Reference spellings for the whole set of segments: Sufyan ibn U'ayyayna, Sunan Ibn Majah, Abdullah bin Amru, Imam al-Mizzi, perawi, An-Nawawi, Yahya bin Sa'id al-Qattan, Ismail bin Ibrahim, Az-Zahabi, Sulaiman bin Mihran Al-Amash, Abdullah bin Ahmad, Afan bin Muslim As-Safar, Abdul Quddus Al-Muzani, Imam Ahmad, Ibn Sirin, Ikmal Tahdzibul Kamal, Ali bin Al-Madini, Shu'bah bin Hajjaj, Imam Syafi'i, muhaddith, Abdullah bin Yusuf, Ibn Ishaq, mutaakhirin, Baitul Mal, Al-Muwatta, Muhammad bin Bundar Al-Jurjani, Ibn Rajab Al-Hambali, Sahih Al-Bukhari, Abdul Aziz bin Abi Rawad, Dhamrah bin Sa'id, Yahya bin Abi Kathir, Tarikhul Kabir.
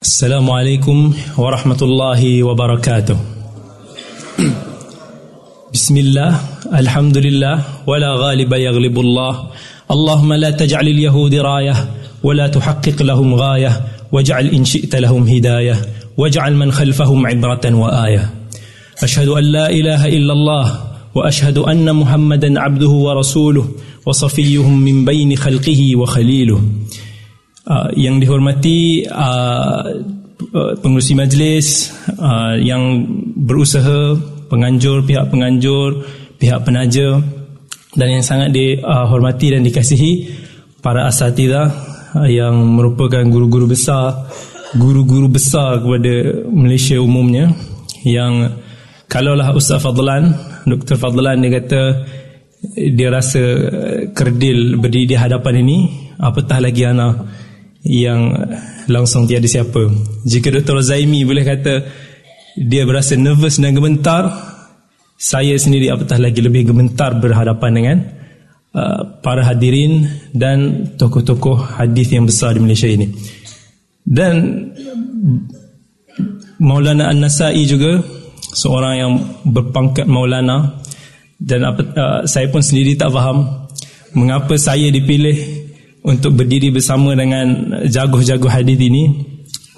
Assalamualaikum warahmatullahi wabarakatuh. Bismillah, alhamdulillah, wala ghaliba yaghlibullah. Allahumma la taj'alil yahudi rayah, wala tuhaqqiq lahum ghayah, waj'al in syi'ta lahum hidayah, waj'al man khalfahum ibratan wa ayah. Ashhadu an la ilaha illallah wa ashhadu anna Muhammadan abduhu wa rasuluh wa safiyyuhum min bayni khalqihi wa khaliluh. Yang dihormati pengurusi majlis, yang berusaha, penganjur, pihak penganjur, pihak penaja, dan yang sangat dihormati dan dikasihi para asatidah yang merupakan guru-guru besar kepada Malaysia umumnya, yang kalaulah Ustaz Fadlan, Dr. Fadlan, dia kata dia rasa kerdil berdiri di hadapan ini, apatah lagi anak yang langsung tiada siapa. Jika Dr. Zaimi boleh kata dia berasa nervous dan gementar, saya sendiri apatah lagi lebih gementar berhadapan dengan para hadirin dan tokoh-tokoh hadis yang besar di Malaysia ini. Dan Maulana An-Nasai juga seorang yang berpangkat Maulana, dan saya pun sendiri tak faham mengapa saya dipilih untuk berdiri bersama dengan jaguh-jaguh hadis ini,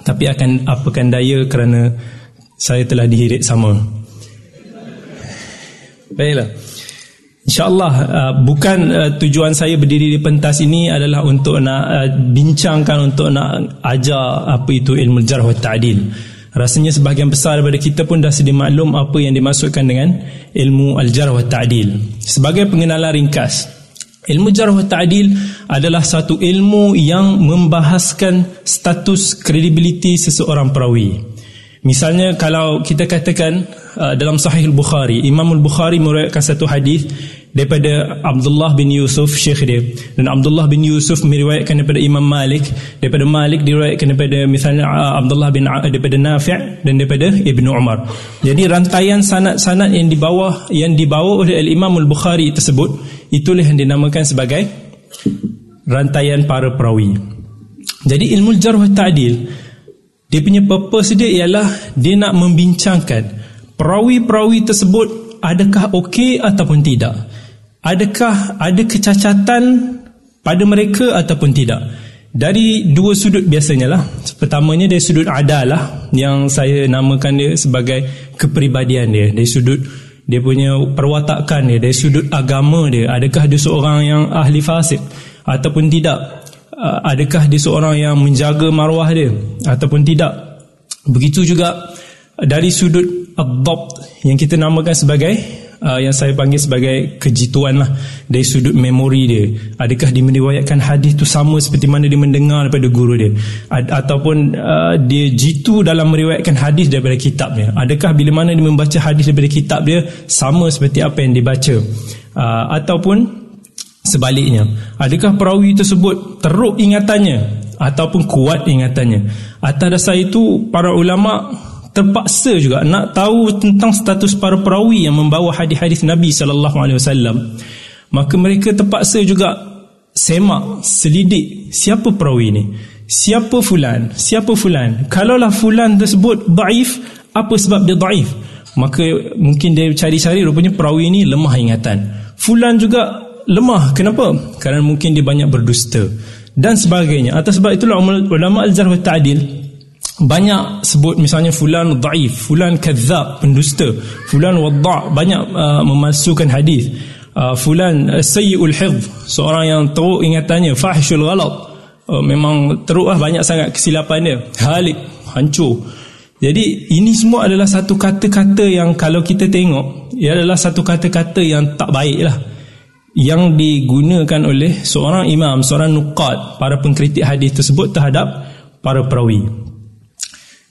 tapi akan apakan daya kerana saya telah dihirit sama. Baiklah, InsyaAllah bukan tujuan saya berdiri di pentas ini adalah untuk nak bincangkan, untuk nak ajar apa itu ilmu jarh wa ta'dil. Rasanya sebahagian besar daripada kita pun dah sedia maklum apa yang dimaksudkan dengan ilmu al-jarh wa ta'dil. Sebagai pengenalan ringkas, ilmu jarh wa ta'dil adalah satu ilmu yang membahaskan status kredibiliti seseorang perawi. Misalnya kalau kita katakan dalam Sahih Al-Bukhari, Imam Al-Bukhari meriwayatkan satu hadis daripada Abdullah bin Yusuf, syekh dia, dan Abdullah bin Yusuf meriwayatkan daripada Imam Malik, daripada Malik diriwayatkan daripada misalnya Abdullah bin daripada Nafi' dan daripada Ibn Umar. Jadi rantaian sanad-sanad yang dibawa oleh Imam Al-Bukhari tersebut, itulah yang dinamakan sebagai rantaian para perawi. Jadi ilmu jarh wa ta'dil, dia punya purpose dia ialah dia nak membincangkan perawi-perawi tersebut, adakah okey ataupun tidak, adakah ada kecacatan pada mereka ataupun tidak. Dari dua sudut biasanya lah. Pertamanya dari sudut adalah, yang saya namakan dia sebagai kepribadian dia, dari sudut dia punya perwatakan dia, dari sudut agama dia, adakah dia seorang yang ahli fasik ataupun tidak, adakah dia seorang yang menjaga maruah dia ataupun tidak. Begitu juga dari sudut ad-dabt, yang kita namakan sebagai yang saya panggil sebagai kejituan lah, dari sudut memori dia, adakah dia meriwayatkan hadis tu sama seperti mana dia mendengar daripada guru dia, ataupun dia jitu dalam meriwayatkan hadis daripada kitabnya, adakah bila mana dia membaca hadis daripada kitab dia sama seperti apa yang dibaca, ataupun sebaliknya, adakah perawi tersebut teruk ingatannya ataupun kuat ingatannya. Atas dasar itu, para ulama' terpaksa juga nak tahu tentang status para perawi yang membawa hadis-hadis Nabi SAW. Maka mereka terpaksa juga semak, selidik, siapa perawi ni, siapa fulan. Kalaulah fulan tersebut daif, apa sebab dia daif? Maka mungkin dia cari-cari, rupanya perawi ni lemah ingatan, fulan juga lemah, kenapa? Kerana mungkin dia banyak berdusta dan sebagainya. Atas sebab itulah ulama al-jarh wa ta'dil banyak sebut, misalnya fulan dhaif, fulan kadzab, pendusta, fulan wadda', banyak memalsukan hadis, fulan sayyi'ul hifz, seorang yang teruk ingatannya, fahishul ghalat, memang teruklah, banyak sangat kesilapan dia, halik, hancur. Jadi ini semua adalah satu kata-kata yang kalau kita tengok, ia adalah satu kata-kata yang tak baiklah, yang digunakan oleh seorang imam, seorang nuqad, para pengkritik hadis tersebut terhadap para perawi.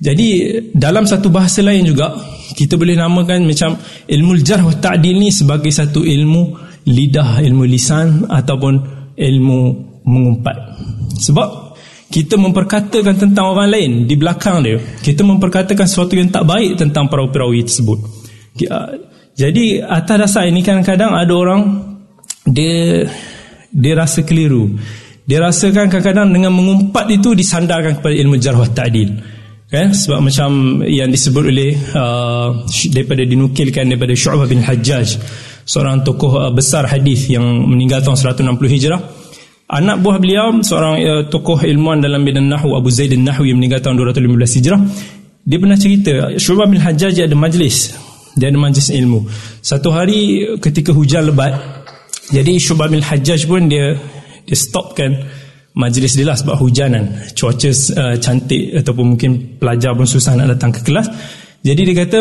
Jadi dalam satu bahasa lain juga, kita boleh namakan macam ilmu jarh wa ta'dil ni sebagai satu ilmu lidah, ilmu lisan, ataupun ilmu mengumpat. Sebab kita memperkatakan tentang orang lain di belakang dia, kita memperkatakan sesuatu yang tak baik tentang perawi-perawi tersebut. Jadi atas dasar ini, kadang-kadang ada orang dia rasa keliru, dia rasakan kadang-kadang dengan mengumpat itu disandarkan kepada ilmu jarh wa ta'dil. Sebab macam yang disebut oleh daripada dinukilkan daripada Shu'bah bin Hajjaj, seorang tokoh besar hadis yang meninggal tahun 160 Hijrah. Anak buah beliau seorang tokoh ilmuwan dalam bidang nahwu, Abu Zaid Nahu, yang meninggal tahun 215 Hijrah. Dia pernah cerita Shu'bah bin Hajjaj ada majlis, dia ada majlis ilmu. Satu hari ketika hujan lebat, jadi Shu'bah bin Hajjaj pun dia stopkan majlis dia lah sebab hujanan, cuaca cantik, ataupun mungkin pelajar pun susah nak datang ke kelas. Jadi dia kata,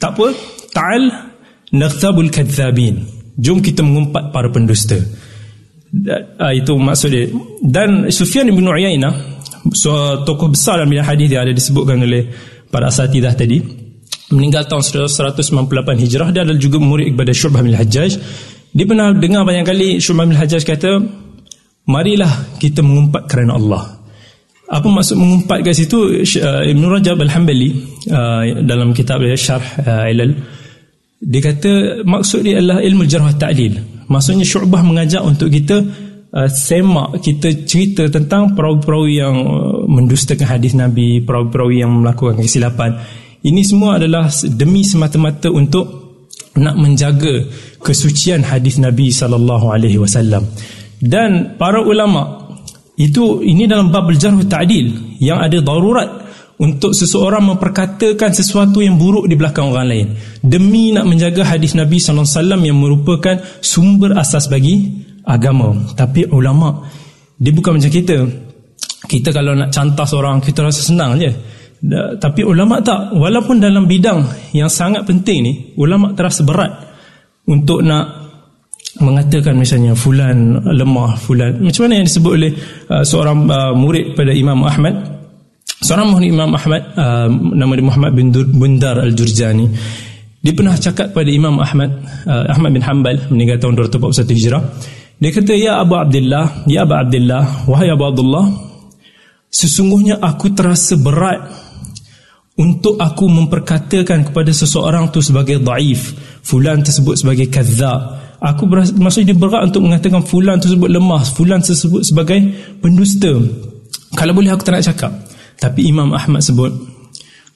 tak apa, ta'al naghtabul kadzabin, jom kita mengumpat para pendusta. Itu maksud dia. Dan Sufyan ibn U'ayyayna, tokoh besar dalam bidang hadis, dia ada disebutkan oleh para asatidah tadi, meninggal tahun 198 Hijrah. Dia adalah juga murid kepada Shu'bah bin Hajjaj. Dia pernah dengar banyak kali Shu'bah bin Hajjaj kata, marilah kita mengumpat kerana Allah. Apa maksud mengumpat kat situ? Ibn Rajab Al-Hambali dalam kitab dia Syarh Ilal, dia kata maksud dia adalah ilmu jarh wa ta'dil. Maksudnya Syu'bah mengajak untuk kita semak, kita cerita tentang perawi-perawi yang mendustakan hadis Nabi, perawi-perawi yang melakukan kesilapan. Ini semua adalah demi semata-mata untuk nak menjaga kesucian hadis Nabi SAW. Dan para ulama itu, ini dalam bab al-jarh wa ta'dil, yang ada darurat untuk seseorang memperkatakan sesuatu yang buruk di belakang orang lain demi nak menjaga hadis Nabi sallallahu alaihi wasallam yang merupakan sumber asas bagi agama. Tapi ulama dia bukan macam kita. Kita kalau nak cantah seorang, kita rasa senang je. Tapi ulama tak. Walaupun dalam bidang yang sangat penting ni, ulama terasa berat untuk nak mengatakan misalnya fulan lemah, fulan macam mana yang disebut oleh seorang murid pada Imam Ahmad, seorang murid Imam Ahmad, nama dia Muhammad bin Bundar Al-Jurjani. Dia pernah cakap pada Imam Ahmad, Ahmad bin Hanbal, meninggal tahun 241 Hijrah. Dia kata, Ya Abu Abdullah, wahai Abu Abdullah, sesungguhnya aku terasa berat untuk aku memperkatakan kepada seseorang tu sebagai daif, fulan tersebut sebagai kazzab. Aku berasa, maksudnya dia berat untuk mengatakan fulan tersebut lemah, fulan tersebut sebagai pendusta. Kalau boleh aku tak nak cakap. Tapi Imam Ahmad sebut,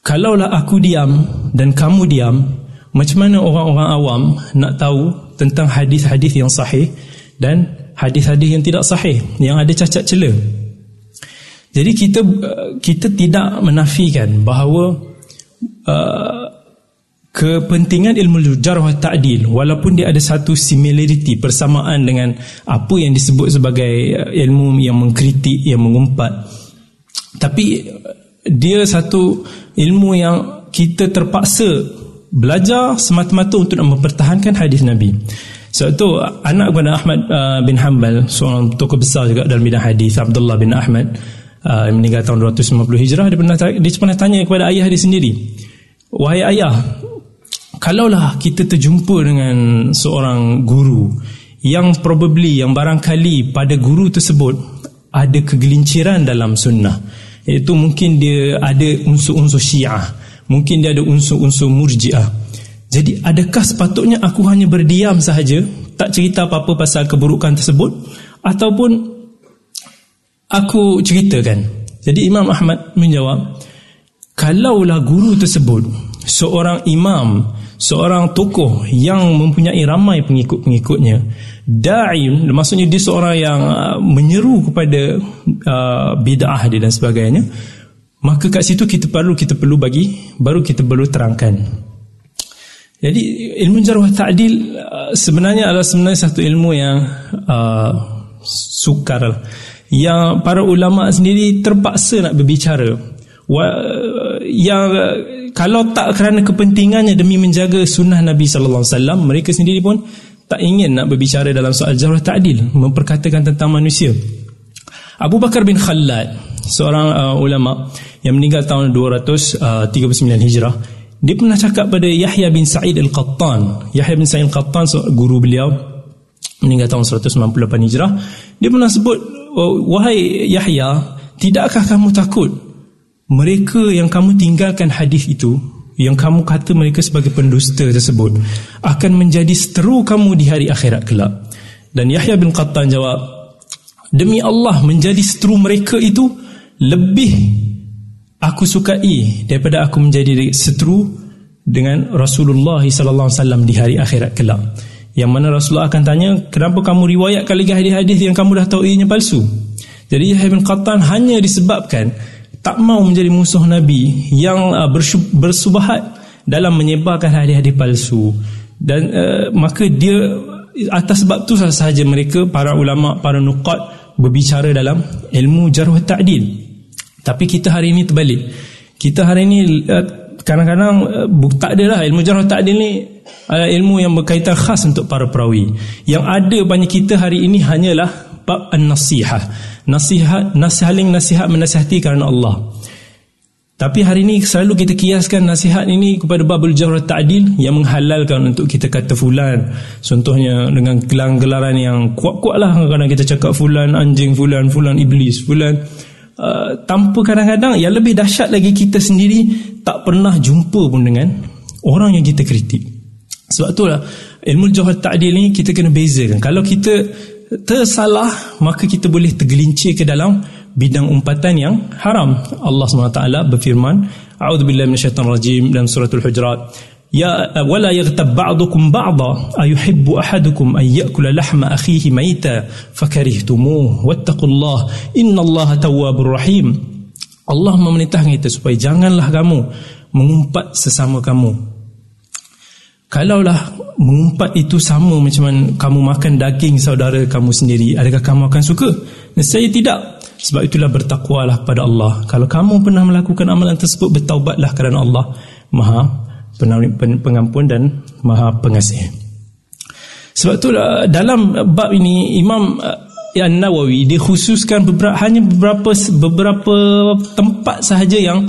kalaulah aku diam dan kamu diam, macam mana orang-orang awam nak tahu tentang hadis-hadis yang sahih dan hadis-hadis yang tidak sahih, yang ada cacat cela. Jadi kita tidak menafikan bahawa kepentingan ilmu jarh wa ta'dil, walaupun dia ada satu similarity, persamaan dengan apa yang disebut sebagai ilmu yang mengkritik, yang mengumpat. Tapi dia satu ilmu yang kita terpaksa belajar semata-mata untuk nak mempertahankan hadis Nabi. Sebab tu anak kepada Ahmad bin Hanbal, seorang tokoh besar juga dalam bidang hadis, Abdullah bin Ahmad, meninggal tahun 250 Hijrah. Dia pernah tanya kepada ayah dia sendiri, wahai ayah, kalaulah kita terjumpa dengan seorang guru yang probably, yang barangkali pada guru tersebut ada kegelinciran dalam sunnah, iaitu mungkin dia ada unsur-unsur syiah, mungkin dia ada unsur-unsur murjiah, jadi adakah sepatutnya aku hanya berdiam sahaja, tak cerita apa-apa pasal keburukan tersebut, ataupun aku ceritakan? Jadi Imam Ahmad menjawab, kalaulah guru tersebut seorang imam, seorang tokoh yang mempunyai ramai pengikut-pengikutnya, da'im, maksudnya dia seorang yang menyeru kepada bid'ah dia dan sebagainya, maka kat situ kita perlu bagi, baru kita perlu terangkan. Jadi ilmu jarh wa ta'dil sebenarnya satu ilmu yang sukar, yang para ulama sendiri terpaksa nak berbicara, yang kalau tak kerana kepentingannya demi menjaga sunnah Nabi sallallahu alaihi wasallam, mereka sendiri pun tak ingin nak berbicara dalam soal jarh wa ta'dil, memperkatakan tentang manusia. Abu Bakar bin Khallad, seorang ulama yang meninggal tahun 239 Hijrah, dia pernah cakap pada Yahya bin Sa'id al-Qattan. Yahya bin Sa'id al-Qattan, guru beliau, meninggal tahun 198 Hijrah. Dia pernah sebut, wahai Yahya, tidakkah kamu takut mereka yang kamu tinggalkan hadis itu, yang kamu kata mereka sebagai pendusta tersebut, akan menjadi seteru kamu di hari akhirat kelak? Dan Yahya bin Qattan jawab, demi Allah, menjadi seteru mereka itu lebih aku sukai daripada aku menjadi seteru dengan Rasulullah sallallahu alaihi wasallam di hari akhirat kelak. Yang mana Rasulullah akan tanya, kenapa kamu riwayatkan lagi hadis-hadis yang kamu dah tahu ianya palsu? Jadi Yahya bin Qattan hanya disebabkan tak mau menjadi musuh Nabi yang bersubahat dalam menyebarkan hadis-hadis palsu. Dan maka dia atas sebab tu sahaja mereka para ulama, para nuqat berbicara dalam ilmu jarh wa ta'dil. Tapi kita hari ini terbalik. Kita hari ini kadang-kadang tak ada lah ilmu jarh wa ta'dil ni, ilmu yang berkaitan khas untuk para perawi. Yang ada banyak kita hari ini hanyalah bab an-nasihah, nasihat menasihati kerana Allah. Tapi hari ini selalu kita kiaskan nasihat ini kepada babul jarh ta'dil yang menghalalkan untuk kita kata fulan. Contohnya dengan gelaran-gelaran yang kuat-kuat lah, kadang-kadang kita cakap fulan anjing, fulan, fulan iblis, fulan. Tanpa kadang-kadang yang lebih dahsyat lagi, kita sendiri tak pernah jumpa pun dengan orang yang kita kritik. Sebab itulah ilmu jarh ta'dil ni kita kena bezakan. Kalau kita tersalah, maka kita boleh tergelincir ke dalam bidang umpatan yang haram. Allah SWT berfirman, A'udzubillahi minasyaitanir rajim dalam suratul Hujurat, Ya wala yaghtab ba'dukum ba'da ayuhibbu ahadukum ay ya'kula lahma akhihi maita fakarihtumuhu wattaqullaha innallaha tawwabur rahim. Allah memerintahkan kita supaya janganlah kamu mengumpat sesama kamu. Kalaulah mengumpat itu sama macam mana kamu makan daging saudara kamu sendiri, adakah kamu akan suka? Saya tidak. Sebab itulah bertakwalah pada Allah. Kalau kamu pernah melakukan amalan tersebut, bertaubatlah kerana Allah Maha Pengampun dan Maha Pengasih. Sebab itulah dalam bab ini Imam An-Nawawi dia khususkan hanya beberapa tempat sahaja yang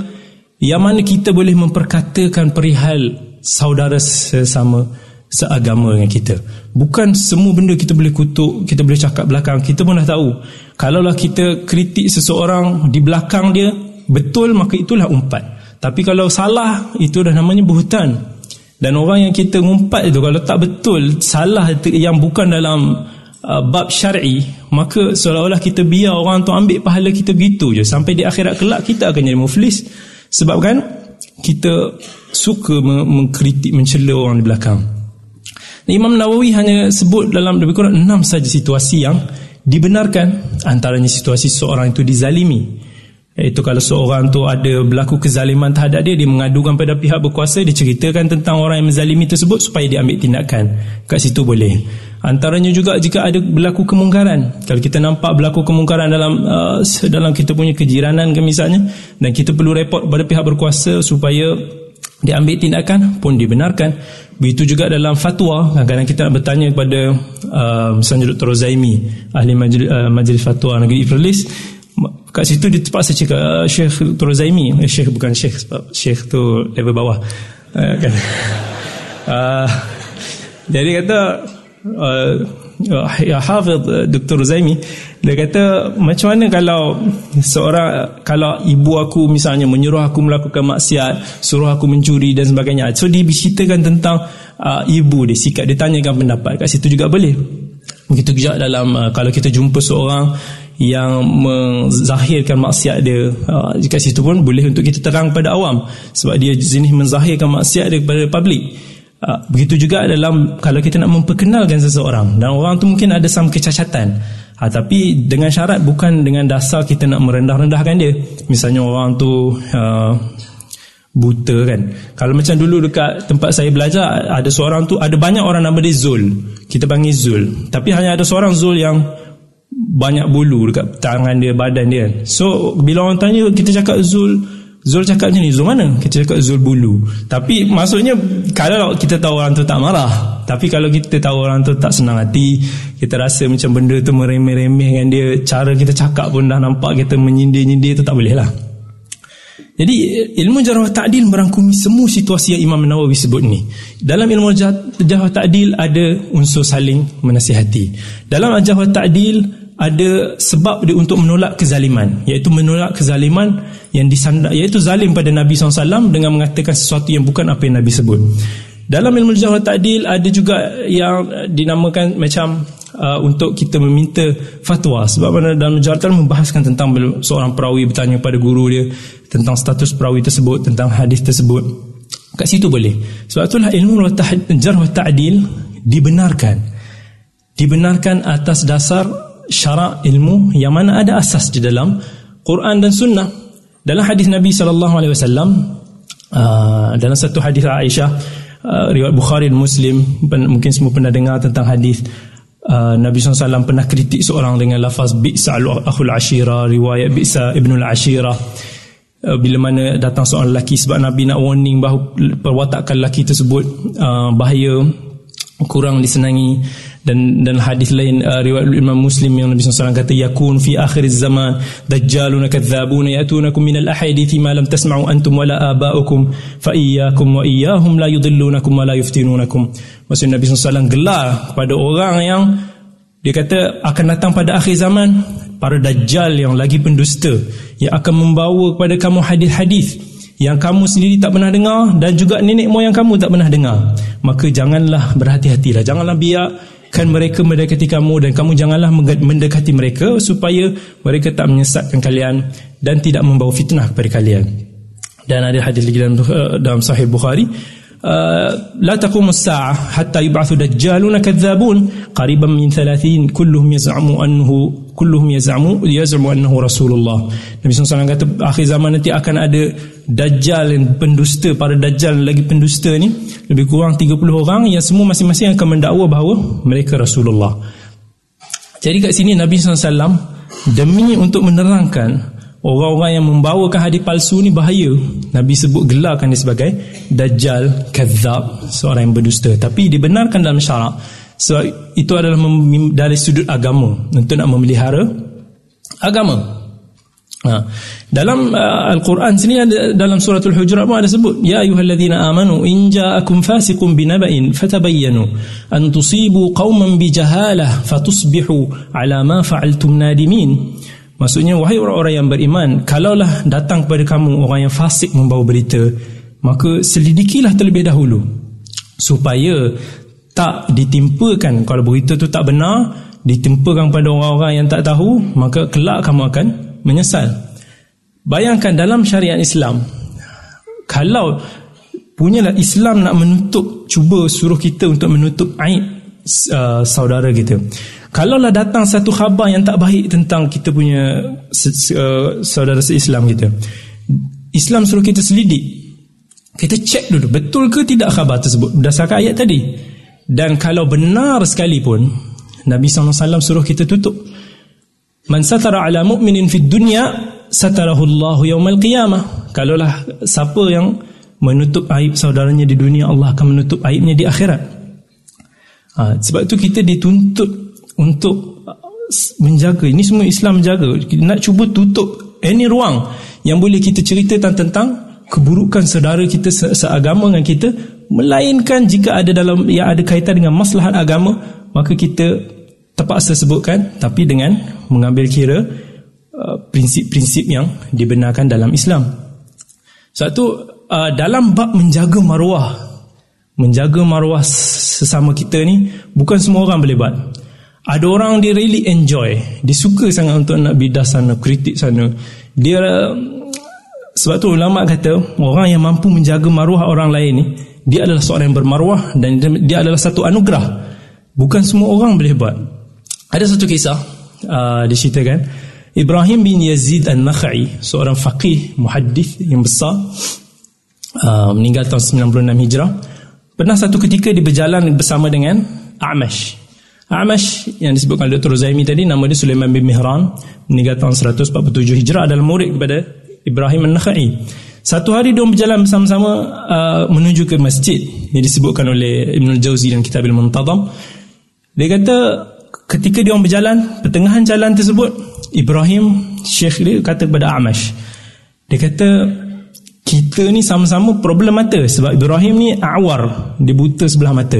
mana kita boleh memperkatakan perihal saudara sesama seagama dengan kita. Bukan semua benda kita boleh kutuk, kita boleh cakap belakang. Kita pun dah tahu, kalaulah kita kritik seseorang di belakang dia betul, maka itulah umpat. Tapi kalau salah, itu dah namanya buhtan. Dan orang yang kita umpat itu kalau tak betul, salah yang bukan dalam bab syar'i, maka seolah-olah kita biar orang tu ambil pahala kita begitu je. Sampai di akhirat kelak kita akan jadi muflis. Sebab kan kita suka mengkritik, mencela orang di belakang. Dan Imam Nawawi hanya sebut dalam lebih kurang 6 saja situasi yang dibenarkan. Antaranya situasi seorang itu dizalimi, iaitu kalau seorang tu ada berlaku kezaliman terhadap dia, dia mengadukan pada pihak berkuasa, dia ceritakan tentang orang yang menzalimi tersebut supaya dia ambil tindakan. Kat situ boleh. Antaranya juga jika ada berlaku kemungkaran. Kalau kita nampak berlaku kemungkaran dalam kita punya kejiranan ke misalnya, dan kita perlu report pada pihak berkuasa supaya dia ambil tindakan, pun dibenarkan. Begitu juga dalam fatwa, kadang-kadang kita nak bertanya kepada Misalnya Dr. Zaimi, ahli majlis fatwa negeri Perlis. Kat situ dia terpaksa cakap Syekh Turuzaimi, Syekh bukan Syekh, sebab Syekh tu level bawah kan? Jadi kata Hafidh Dr. Zaimi, dia kata macam mana kalau ibu aku misalnya menyuruh aku melakukan maksiat, suruh aku mencuri dan sebagainya. So dia ceritakan tentang ibu dia, sikap dia, tanyakan pendapat. Kat situ juga boleh. Begitu juga dalam kalau kita jumpa seorang yang menzahirkan maksiat dia, kat situ pun boleh untuk kita terang pada awam, sebab dia jenis menzahirkan maksiat dia kepada publik. Begitu juga dalam kalau kita nak memperkenalkan seseorang, dan orang tu mungkin ada some kecacatan, tapi dengan syarat bukan dengan dasar kita nak merendah-rendahkan dia. Misalnya orang tu buta kan. Kalau macam dulu dekat tempat saya belajar, ada seorang tu, ada banyak orang nama dia Zul, kita panggil Zul, tapi hanya ada seorang Zul yang banyak bulu dekat tangan dia, badan dia. So bila orang tanya, kita cakap Zul cakap macam ni, Zul mana? Kita cakap Zul bulu. Tapi maksudnya kalau kita tahu orang tu tak marah, tapi kalau kita tahu orang tu tak senang hati, kita rasa macam benda tu meremeh-remeh dengan dia, cara kita cakap pun dah nampak kita menyindir-nyindir, tu tak boleh lah. Jadi ilmu jarh wa ta'dil merangkumi semua situasi yang Imam Nawawi sebut ni. Dalam ilmu jarh wa ta'dil ada unsur saling menasihati. Dalam jarh wa ta'dil ada sebab dia untuk menolak kezaliman, iaitu menolak kezaliman yang disandar, iaitu zalim pada Nabi SAW dengan mengatakan sesuatu yang bukan apa yang Nabi sebut. Dalam ilmu jarh wa ta'dil ada juga yang dinamakan macam untuk kita meminta fatwa, sebab mana dalam Jaratan membahaskan tentang seorang perawi bertanya pada guru dia tentang status perawi tersebut, tentang hadis tersebut. Kat situ boleh. Sebab itulah ilmu jarh wa ta'dil dibenarkan. Dibenarkan atas dasar syarak ilmu yang mana ada asas di dalam Quran dan Sunnah. Dalam hadis Nabi SAW, dalam satu hadis Aisyah, riwayat Bukhari dan Muslim, mungkin semua pernah dengar tentang hadis Nabi SAW pernah kritik seorang dengan lafaz bi'sa al-akhul ashira, riwayat bi'sa ibnul ashira, bila mana datang seorang lelaki, sebab Nabi nak warning bahawa perwatakan lelaki tersebut bahaya, kurang disenangi. Dan hadis lain riwayat Imam Muslim yang Nabi SAW kata, yakun fi akhir zaman dajjalun kadzabun ya'tunakum min al-ahadith ma lam tasma'u antum wala aba'ukum fa iyyakum wa iyyahum la yudillunakum wa la yuftinunakum. Maksud Nabi SAW gelar kepada orang yang dia kata akan datang pada akhir zaman para dajjal yang lagi pendusta, yang akan membawa kepada kamu hadis-hadis yang kamu sendiri tak pernah dengar dan juga nenek moyang kamu tak pernah dengar. Maka janganlah, berhati-hatilah, janganlah biarkan mereka mendekati kamu, dan kamu janganlah mendekati mereka, supaya mereka tak menyesatkan kalian dan tidak membawa fitnah kepada kalian. Dan ada hadis lagi dalam Sahih Bukhari, la taqumus sa'ah hatta yub'athu dajjalun kadzabun qariban min 30 kulluhum yaz'amu annahu Rasulullah. Nabi SAW kata akhir zaman nanti akan ada dajjal yang pendusta, para dajjal lagi pendusta ni lebih kurang 30 orang yang semua masing-masing akan mendakwa bahawa mereka Rasulullah. Jadi kat sini Nabi SAW demi untuk menerangkan orang-orang yang membawakan hadis palsu ni bahaya. Nabi sebut, gelarkan dia sebagai dajjal, kadzab, seorang yang berdusta. Tapi dibenarkan dalam syarak. So, itu adalah dari sudut agama, untuk nak memelihara agama. Dalam Al-Quran sini ada, dalam suratul Hujurat pun ada sebut, ya ayyuhallazina amanu in ja'akum fasiqun binaba'in fatabayyanu an tusibu qauman bijahalah fatusbihu ala ma fa'altum nadimin. Maksudnya, wahai orang-orang yang beriman, kalaulah datang kepada kamu orang yang fasik membawa berita, maka selidikilah terlebih dahulu, supaya tak ditimpakan, kalau berita tu tak benar, ditimpakan kepada orang-orang yang tak tahu, maka kelak kamu akan menyesal. Bayangkan dalam syariat Islam, kalau punyalah Islam nak menutup, cuba suruh kita untuk menutup aib saudara kita. Kalaulah datang satu khabar yang tak baik tentang kita punya saudara se-Islam kita, Islam suruh kita selidik, kita cek dulu betul ke tidak khabar tersebut berdasarkan ayat tadi. Dan kalau benar sekalipun, Nabi SAW suruh kita tutup. Man satara ala mu'minin fid dunya satarahullahu yawmal qiyamah. Kalaulah siapa yang menutup aib saudaranya di dunia, Allah akan menutup aibnya di akhirat. Sebab tu kita dituntut untuk menjaga. Ini semua Islam menjaga. Nak cuba tutup any ruang yang boleh kita ceritakan tentang keburukan saudara kita seagama dengan kita, melainkan jika ada dalam yang ada kaitan dengan maslahat agama, maka kita terpaksa sebutkan, tapi dengan mengambil kira prinsip-prinsip yang dibenarkan dalam Islam. Satu, dalam bab menjaga maruah, menjaga maruah sesama kita ni, bukan semua orang boleh buat. Ada orang dia really enjoy, dia suka sangat untuk nak bidah sana, kritik sana. Dia, sebab tu ulama kata, orang yang mampu menjaga maruah orang lain ni, dia adalah seorang yang bermaruah, dan dia adalah satu anugerah. Bukan semua orang boleh buat. Ada satu kisah diceritakan, Ibrahim bin Yazid al-Nakhai, seorang faqih muhaddith yang besar, meninggal tahun 96 Hijrah. Pernah satu ketika dia berjalan bersama dengan Amash. Amash yang disebutkan Dr. Zaimi tadi, nama dia Sulaiman bin Mihran, meninggal tahun 147 Hijrah, adalah murid kepada Ibrahim An-Nakhai. Satu hari dia berjalan bersama-sama menuju ke masjid. Ini disebutkan oleh Ibn Al-Jawzi dalam kitab Al-Muntazam. Dia kata ketika dia berjalan, pertengahan jalan tersebut, Ibrahim, Syekh dia, kata kepada Amash, dia kata, kita ni sama-sama problem mata, sebab Ibrahim ni awar, dia buta sebelah mata.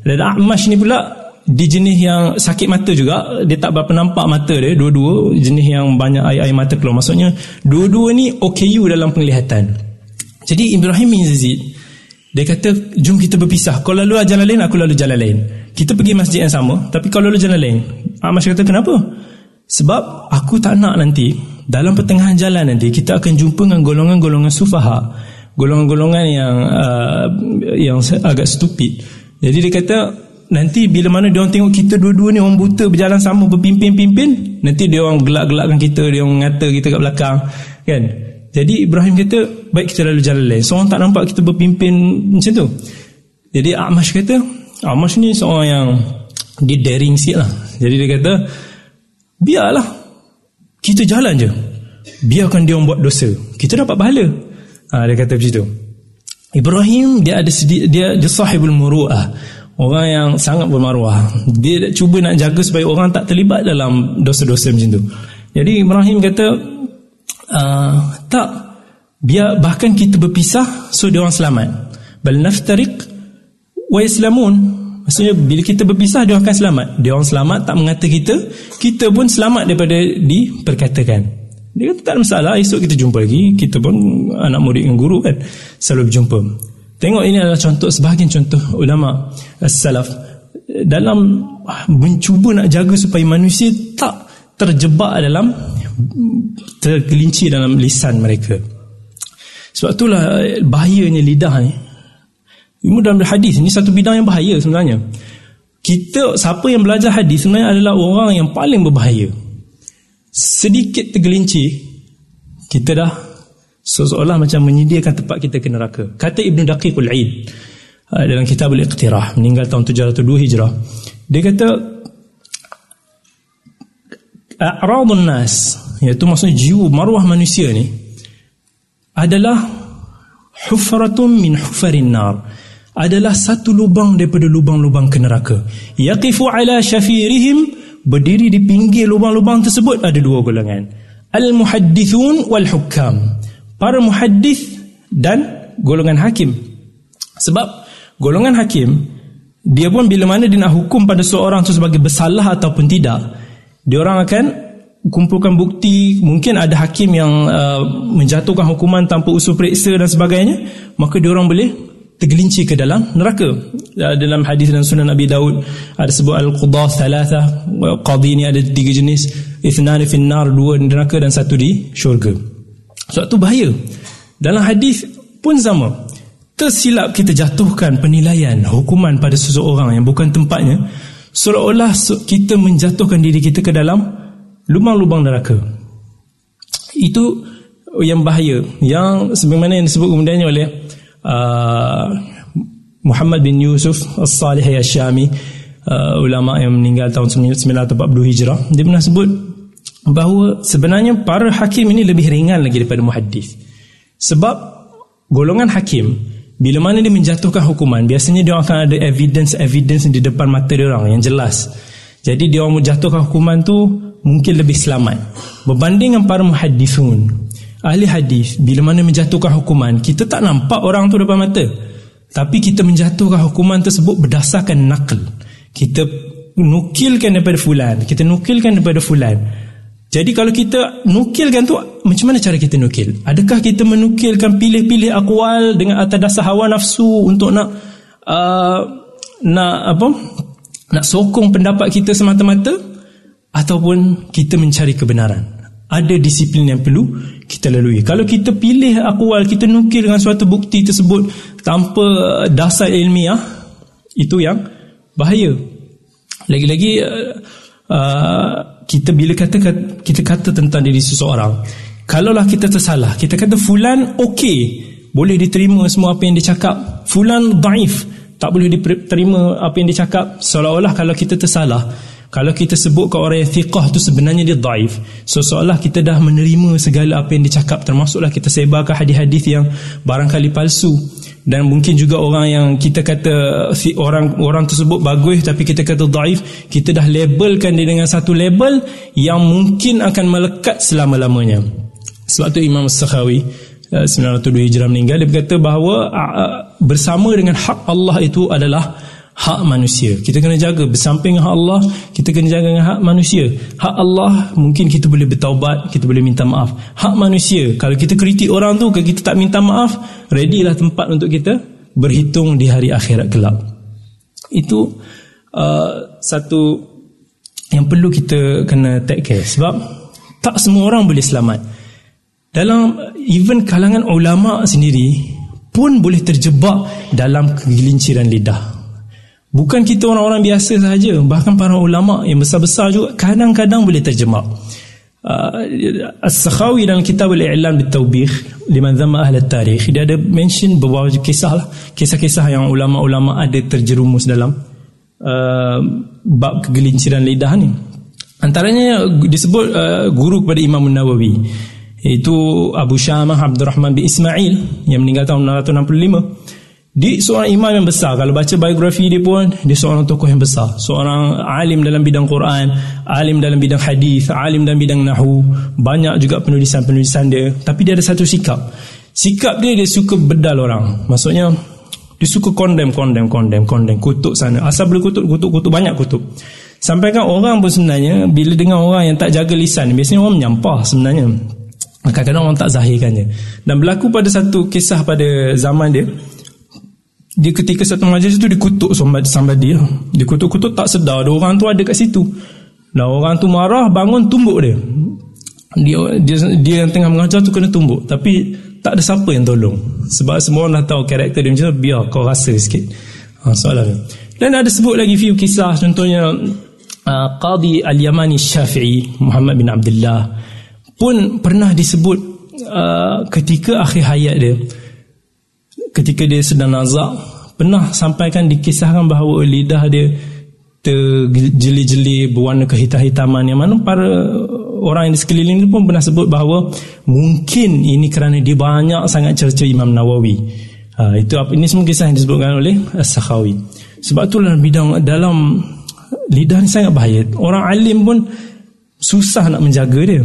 Dan Amash ni pula di jenis yang sakit mata juga, dia tak berapa nampak mata dia, dua-dua jenis yang banyak air-air mata keluar. Maksudnya dua-dua ni OKU dalam penglihatan. Jadi Ibrahim bin Yazid Dia kata, jom kita berpisah. Kau lalu jalan lain, aku lalu jalan lain. Kita pergi masjid yang sama, tapi kau lalu jalan lain. Amash kata, kenapa? Sebab aku tak nak nanti, dalam pertengahan jalan nanti, kita akan jumpa dengan golongan-golongan sufaha. Golongan-golongan yang agak stupid. Jadi dia kata, nanti bila mana dia orang tengok kita dua-dua ni orang buta berjalan sama, berpimpin-pimpin, nanti dia orang gelak-gelakkan kita, dia orang ngata kita kat belakang, kan? Jadi Ibrahim kata, baik kita lalu jalan lain. Seorang tak nampak kita berpimpin macam tu. Jadi Amash kata, Amash ni seorang yang dia daring sikit lah. Jadi dia kata, biarlah, kita jalan je, biarkan dia orang buat dosa, kita dapat pahala. Dia kata macam tu. Ibrahim dia ada dia sahibul muru'ah, orang yang sangat bermaruah. Dia cuba nak jaga supaya orang tak terlibat dalam dosa-dosa macam tu. Jadi Ibrahim kata, tak, biar bahkan kita berpisah, so dia orang selamat. Bal naftariq wa yaslamun, maksudnya bila kita berpisah dia akan selamat. Dia orang selamat, tak mengata kita, kita pun selamat daripada diperkatakan. Dia kata tak ada masalah, esok kita jumpa lagi, kita pun anak murid dengan guru kan, selalu berjumpa. Tengok, ini adalah contoh, sebahagian contoh ulama as-salaf dalam mencuba nak jaga supaya manusia tak terjebak dalam, tergelincir dalam lisan mereka. Sebab itulah bahayanya lidah ni. Ilmu dalam hadis ni satu bidang yang bahaya sebenarnya. Kita, siapa yang belajar hadis sebenarnya adalah orang yang paling berbahaya. Sedikit tergelincir, kita dah seolah-olah macam menyediakan tempat kita ke neraka. Kata Ibn Daqiqul Aid dalam kitab Al-Iqtirah, meninggal tahun 702 Hijrah, dia kata, a'radun nas, iaitu maksudnya jiwa maruah manusia ni, adalah hufratun min hufarin nar, adalah satu lubang daripada lubang-lubang ke neraka. Yaqifu ala syafirihim, berdiri di pinggir lubang-lubang tersebut ada dua golongan, al-muhaddithun wal hukam, para muhaddith dan golongan hakim. Sebab golongan hakim, dia pun bila mana dia nak hukum pada seorang tu sebagai bersalah ataupun tidak, dia orang akan kumpulkan bukti. Mungkin ada hakim yang menjatuhkan hukuman tanpa usul periksa dan sebagainya, maka dia orang boleh tergelincir ke dalam neraka. Dalam hadis dan sunan Nabi Daud ada sebut al-qudha thalatha, qadhi ni ada tiga jenis, ithnan fi an-nar, dua di neraka dan satu di syurga. Sebab tu bahaya. Dalam hadis pun sama, tersilap kita jatuhkan penilaian hukuman pada seseorang yang bukan tempatnya, seolah-olah kita menjatuhkan diri kita ke dalam lubang-lubang neraka. Itu yang bahaya, yang sebagaimana yang disebut kemudiannya oleh Muhammad bin Yusuf As-Salihi Asyami, ulama yang meninggal tahun 940 Hijrah. Dia pernah sebut bahawa sebenarnya para hakim ini lebih ringan lagi daripada muhaddis. Sebab golongan hakim, bila mana dia menjatuhkan hukuman, biasanya dia akan ada evidence di depan mata dia orang yang jelas. Jadi dia orang menjatuhkan hukuman tu mungkin lebih selamat berbanding dengan para muhaddisun, ahli hadis. Bila mana menjatuhkan hukuman, kita tak nampak orang tu depan mata, tapi kita menjatuhkan hukuman tersebut berdasarkan naql. Kita nukilkan daripada fulan, kita nukilkan daripada fulan. Jadi kalau kita nukilkan tu, macam mana cara kita nukil? Adakah kita menukilkan pilih-pilih akwal dengan atas dasar hawa nafsu untuk nak sokong pendapat kita semata-mata, ataupun kita mencari kebenaran? Ada disiplin yang perlu kita lalui. Kalau kita pilih akwal, kita nukil dengan suatu bukti tersebut tanpa dasar ilmiah, itu yang bahaya. Lagi-lagi kita bila kita kata tentang diri seseorang, kalaulah kita tersalah, kita kata fulan okey, boleh diterima semua apa yang dia cakap, fulan daif, tak boleh diterima apa yang dia cakap, seolah-olah kalau kita tersalah, kalau kita sebut ke orang yang thiqah tu sebenarnya dia daif, so seolah kita dah menerima segala apa yang dia cakap, termasuklah kita sebarkan hadis-hadis yang barangkali palsu. Dan mungkin juga orang yang kita kata orang tersebut bagus, tapi kita kata daif, kita dah labelkan dia dengan satu label yang mungkin akan melekat selama-lamanya. Sebab tu Imam As-Sakhawi 902 Hijrah meninggal, dia berkata bahawa bersama dengan hak Allah itu adalah hak manusia. Kita kena jaga bersamping hak Allah, kita kena jaga dengan hak manusia. Hak Allah mungkin kita boleh bertaubat, kita boleh minta maaf. Hak manusia, kalau kita kritik orang tu, kalau kita tak minta maaf, ready lah tempat untuk kita berhitung di hari akhirat kelak. Itu satu yang perlu kita kena take care, sebab tak semua orang boleh selamat. Dalam even kalangan ulama sendiri pun boleh terjebak dalam kegelinciran lidah. Bukan kita orang-orang biasa sahaja, bahkan para ulama yang besar-besar juga kadang-kadang boleh terjebak. As-Sakhawi dalam kitab Al-I'lan Bit-Tawbikh liman dhamma ahli tarikh, dia ada mention beberapa kisahlah, kisah-kisah yang ulama-ulama ada terjerumus dalam bab kegelinciran lidah ni. Antaranya disebut guru kepada Imam Nawawi, iaitu Abu Syamah Abdul Rahman bin Ismail yang meninggal tahun 665. Dia seorang imam yang besar. Kalau baca biografi dia pun, dia seorang tokoh yang besar, seorang alim dalam bidang Quran, alim dalam bidang hadis, alim dalam bidang nahwu. Banyak juga penulisan-penulisan dia. Tapi dia ada satu sikap. Sikap dia, dia suka bedal orang. Maksudnya dia suka condemn, kutuk sana. Asal boleh kutuk, banyak kutuk. Sampaikan orang pun sebenarnya, bila dengar orang yang tak jaga lisan, biasanya orang menyampah sebenarnya. Kadang-kadang orang tak zahirkannya. Dan berlaku pada satu kisah pada zaman dia, dia ketika satu majlis tu dikutuk sampai dia. Dikutuk-kutuk tak sedar ada orang tu ada kat situ. Dan orang tu marah, bangun tumbuk dia. Dia yang tengah mengajar tu kena tumbuk, tapi tak ada siapa yang tolong. Sebab semua orang dah tahu karakter dia macam tu, biar kau rasa sikit. Soalan. Dan ada sebut lagi few kisah, contohnya Qadi Al-Yamani Syafi'i Muhammad bin Abdullah pun pernah disebut ketika akhir hayat dia, ketika dia sedang nazak, pernah sampaikan, dikisahkan bahawa lidah dia terjeli-jeli berwarna kehitam-hitaman, yang mana para orang yang di sekeliling dia pun pernah sebut bahawa mungkin ini kerana dia banyak sangat cerca Imam Nawawi. Itu apa, ini semua kisah yang disebutkan oleh As-Sakhawi. Sebab itulah dalam lidah ni sangat bahaya. Orang alim pun susah nak menjaga dia.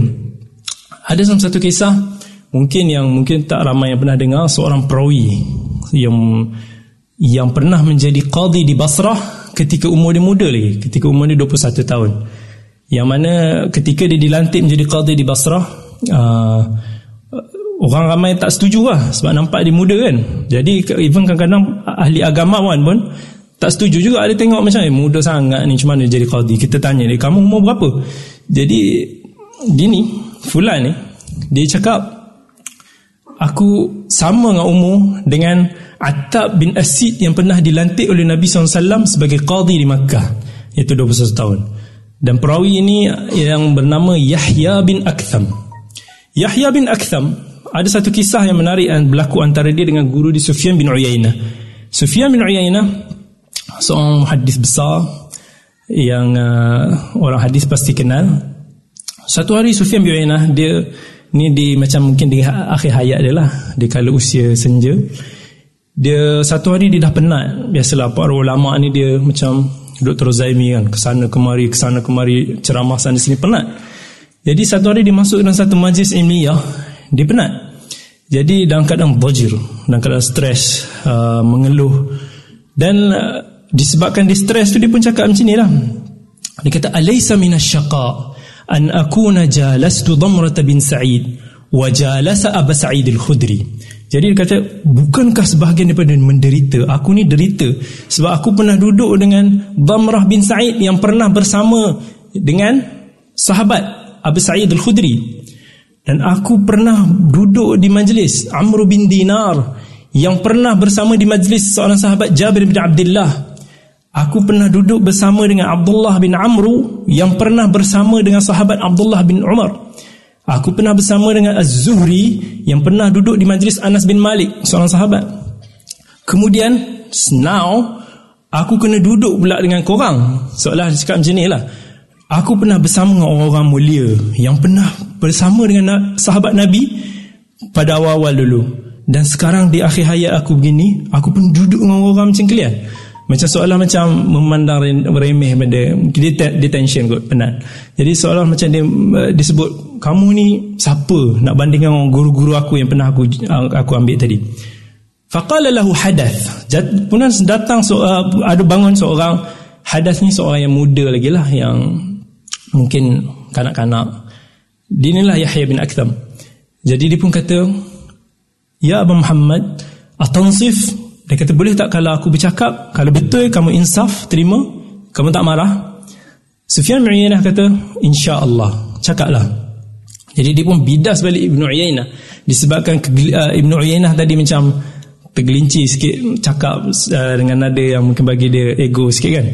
Ada dalam satu kisah, mungkin tak ramai yang pernah dengar, seorang perawi yang pernah menjadi qadi di Basrah ketika umur dia muda lagi, ketika umur dia 21 tahun. Yang mana ketika dia dilantik menjadi qadi di Basrah, orang ramai tak setuju lah, sebab nampak dia muda kan. Jadi even kadang-kadang ahli agama pun tak setuju juga. Dia tengok macam muda sangat ni, macam mana jadi qadi. Kita tanya dia, kamu umur berapa? Jadi dia ni, fulan ni, dia cakap, aku sama dengan umur dengan Attab bin Asid yang pernah dilantik oleh Nabi SAW sebagai qadi di Makkah, iaitu 21 tahun. Dan perawi ini yang bernama Yahya bin Aktham. Yahya bin Aktham, ada satu kisah yang menarik yang berlaku antara dia dengan guru di Sufyan bin U'ayyayna. Sufyan bin U'ayyayna seorang hadis besar yang orang hadis pasti kenal. Satu hari Sufyan bin U'ayyayna, dia ni di macam mungkin di akhir hayat dia lah, dia kalau usia senja dia, satu hari dia dah penat. Biasalah para ulama ni dia macam Dr. Zaimi kan, kesana kemari ceramah sana sini, penat. Jadi satu hari dia masuk dalam satu majlis ilmiah, dia penat. Jadi dalam keadaan bajir, dalam keadaan stres, mengeluh. Dan disebabkan dia stres tu, dia pun cakap macam ni lah. Dia kata, alaysa minasyaqa an akuna jalastu Dhamrata bin Sa'id wa jalasa Abu Sa'id al-Khudri. Jadi dia kata, bukankah sebahagian daripada menderita, aku ni derita sebab aku pernah duduk dengan Dhamrah bin Sa'id yang pernah bersama dengan sahabat Abu Sa'id al-Khudri, dan aku pernah duduk di majlis Amr bin Dinar yang pernah bersama di majlis seorang sahabat Jarir bin Abdullah. Aku pernah duduk bersama dengan Abdullah bin Amru yang pernah bersama dengan sahabat Abdullah bin Umar. Aku pernah bersama dengan Az-Zuhri yang pernah duduk di majlis Anas bin Malik, seorang sahabat. Kemudian now aku kena duduk pula dengan korang. Seolah cakap macam ni lah, aku pernah bersama dengan orang-orang mulia yang pernah bersama dengan sahabat Nabi pada awal-awal dulu, dan sekarang di akhir hayat aku begini, aku pun duduk dengan orang macam kalian. Macam seolah macam memandang remeh pada dia tension kot, penat. Jadi seolah macam dia sebut, kamu ni siapa nak bandingkan dengan guru-guru aku yang pernah aku ambil tadi. Faqala lahu hadath. Kemudian datang ada bangun seorang hadath ni, seorang yang muda lagi lah, yang mungkin kanak-kanak. Dia ni lah Yahya bin Aktham. Jadi dia pun kata, ya Abu Muhammad, atansif Dia kata, boleh tak kalau aku bercakap, kalau betul kamu insaf, terima, kamu tak marah? Sufyan bin U'ayyayna kata, insya-Allah, cakaplah. Jadi dia pun bidas balik Ibn U'ayyayna, disebabkan Ibn U'ayyayna tadi macam tergelincir sikit, cakap dengan nada yang mungkin bagi dia ego sikit kan.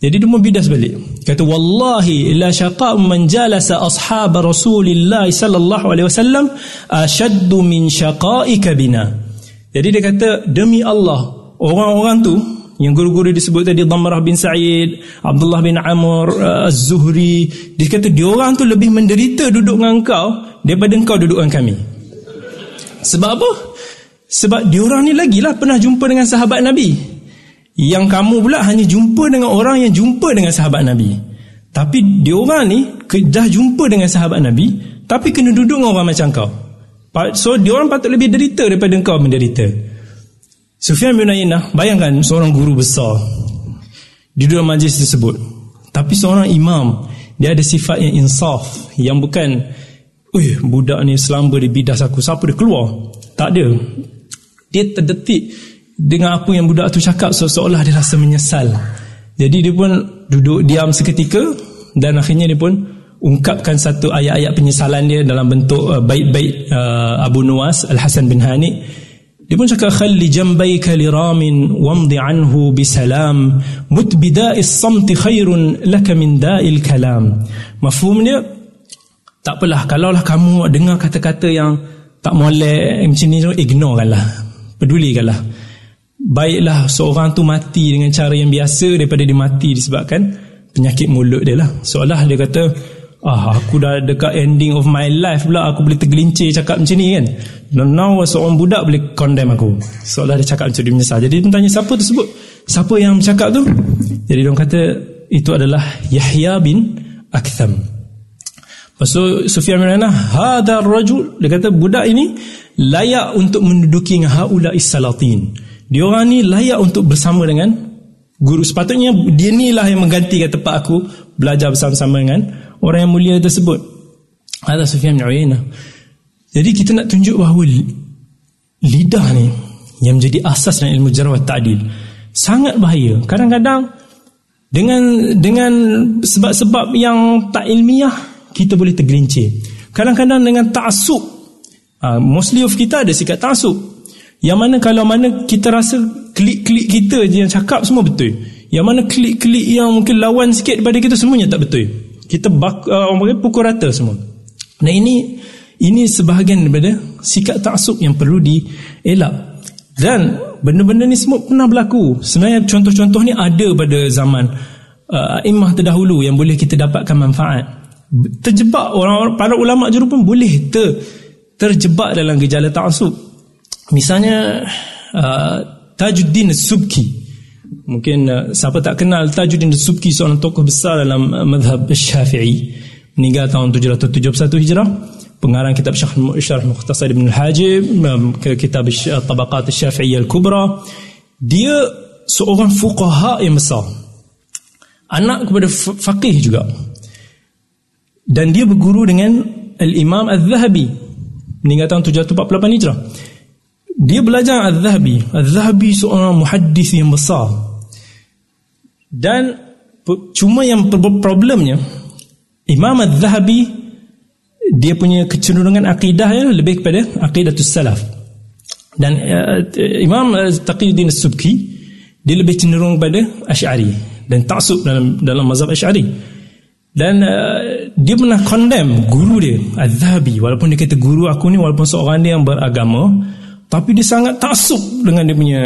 Jadi dia pun bidas balik. Kata, wallahi la syaqa man jalasa ashab Rasulillah sallallahu alaihi wasallam ashaddu min syaqaika bina. Jadi dia kata, demi Allah, orang-orang tu yang guru-guru disebut tadi, Dhammah bin Sa'id, Abdullah bin Amr, Az-Zuhri, dia kata dia orang tu lebih menderita duduk dengan engkau daripada engkau duduk dengan kami. Sebab apa? Sebab dia orang ni lagilah pernah jumpa dengan sahabat Nabi. Yang kamu pula hanya jumpa dengan orang yang jumpa dengan sahabat Nabi. Tapi diorang ni dah jumpa dengan sahabat Nabi, tapi kena duduk dengan orang macam kau. So diorang patut lebih derita daripada kau menderita. Sufyan bin U'ayyayna, bayangkan seorang guru besar duduk dalam majlis tersebut, tapi seorang imam, dia ada sifat yang insaf, yang bukan budak ni selamba dia bidas aku, siapa dia keluar. Tak ada. Dia terdetik dengan apa yang budak tu cakap, seolah-olah dia rasa menyesal. Jadi dia pun duduk diam seketika, dan akhirnya dia pun ungkapkan satu ayat-ayat penyesalan dia dalam bentuk bait-bait Abu Nuwas Al-Hasan bin Hani. Dia pun cakap, khalli jambayka liramin wamdi anhu bisalam mutbida'is samti khairun laka min da'il kalam. Mafhumnya, tak apalah, kalaulah kamu dengar kata-kata yang tak molek macam ni, ignorekanlah, pedulikanlah. Baiklah seorang tu mati dengan cara yang biasa daripada dia mati disebabkan penyakit mulut dia lah. Seolah dia kata, aku dah dekat ending of my life pula, aku boleh tergelincir cakap macam ni kan. Now seorang budak boleh condemn aku. Seolah dia cakap macam dia menyesal. Jadi dia tanya, siapa tersebut? Siapa yang cakap tu? Jadi dia kata, itu adalah Yahya bin Aktham. Lepas tu Sufyan bin U'ayyayna, hadar rajul, dia kata budak ini layak untuk menduduki haula is-salatin. Dia orang ni layak untuk bersama dengan guru. Sepatutnya dia ni lah yang menggantikan tempat aku belajar bersama-sama dengan orang yang mulia tersebut. Ada Sufyan bin U'ayyayna. Jadi kita nak tunjuk bahawa lidah ni yang menjadi asas dalam ilmu jarh wa ta'dil sangat bahaya. Kadang-kadang dengan sebab-sebab yang tak ilmiah kita boleh tergelincir. Kadang-kadang dengan ta'assub. Mostly of kita ada sikap ta'assub. Yang mana kalau mana kita rasa klik-klik kita je yang cakap semua betul, yang mana klik-klik yang mungkin lawan sikit daripada kita semuanya tak betul. Kita orang panggil pukul rata semua. Dan ini sebahagian daripada sikap ta'asub yang perlu dielak. Dan benda-benda ni semua pernah berlaku. Sebenarnya contoh-contoh ni ada pada zaman a'imah terdahulu yang boleh kita dapatkan manfaat. Terjebak orang, para ulama' juru pun boleh terjebak dalam gejala ta'asub. Misalnya Tajuddin As-Subki. Mungkin siapa tak kenal Tajuddin As-Subki, seorang tokoh besar dalam mazhab Syafi'i, meninggal tahun 771 Hijrah, pengarang kitab Syarh Mukhtasar Ibn Al-Hajib, kitab Tabaqat Asy-Syafi'i Al-Kubra. Dia seorang fuqaha yang besar, anak kepada faqih juga, dan dia berguru dengan Al-Imam Al-Zahabi, meninggal tahun 748 Hijrah. Dia belajar Az-Zahabi. Az-Zahabi seorang muhaddis yang besar. Dan cuma yang problemnya, Imam Az-Zahabi dia punya kecenderungan akidahnya lebih kepada akidatus salaf. Dan Imam Taqiuddin As-Subki dia lebih cenderung kepada Asy'ari dan ta'sub dalam mazhab Asy'ari. Dan dia pernah condemn guru dia Az-Zahabi, walaupun dia kata guru aku ni walaupun seorang dia yang beragama, tapi dia sangat ta'asub dengan dia punya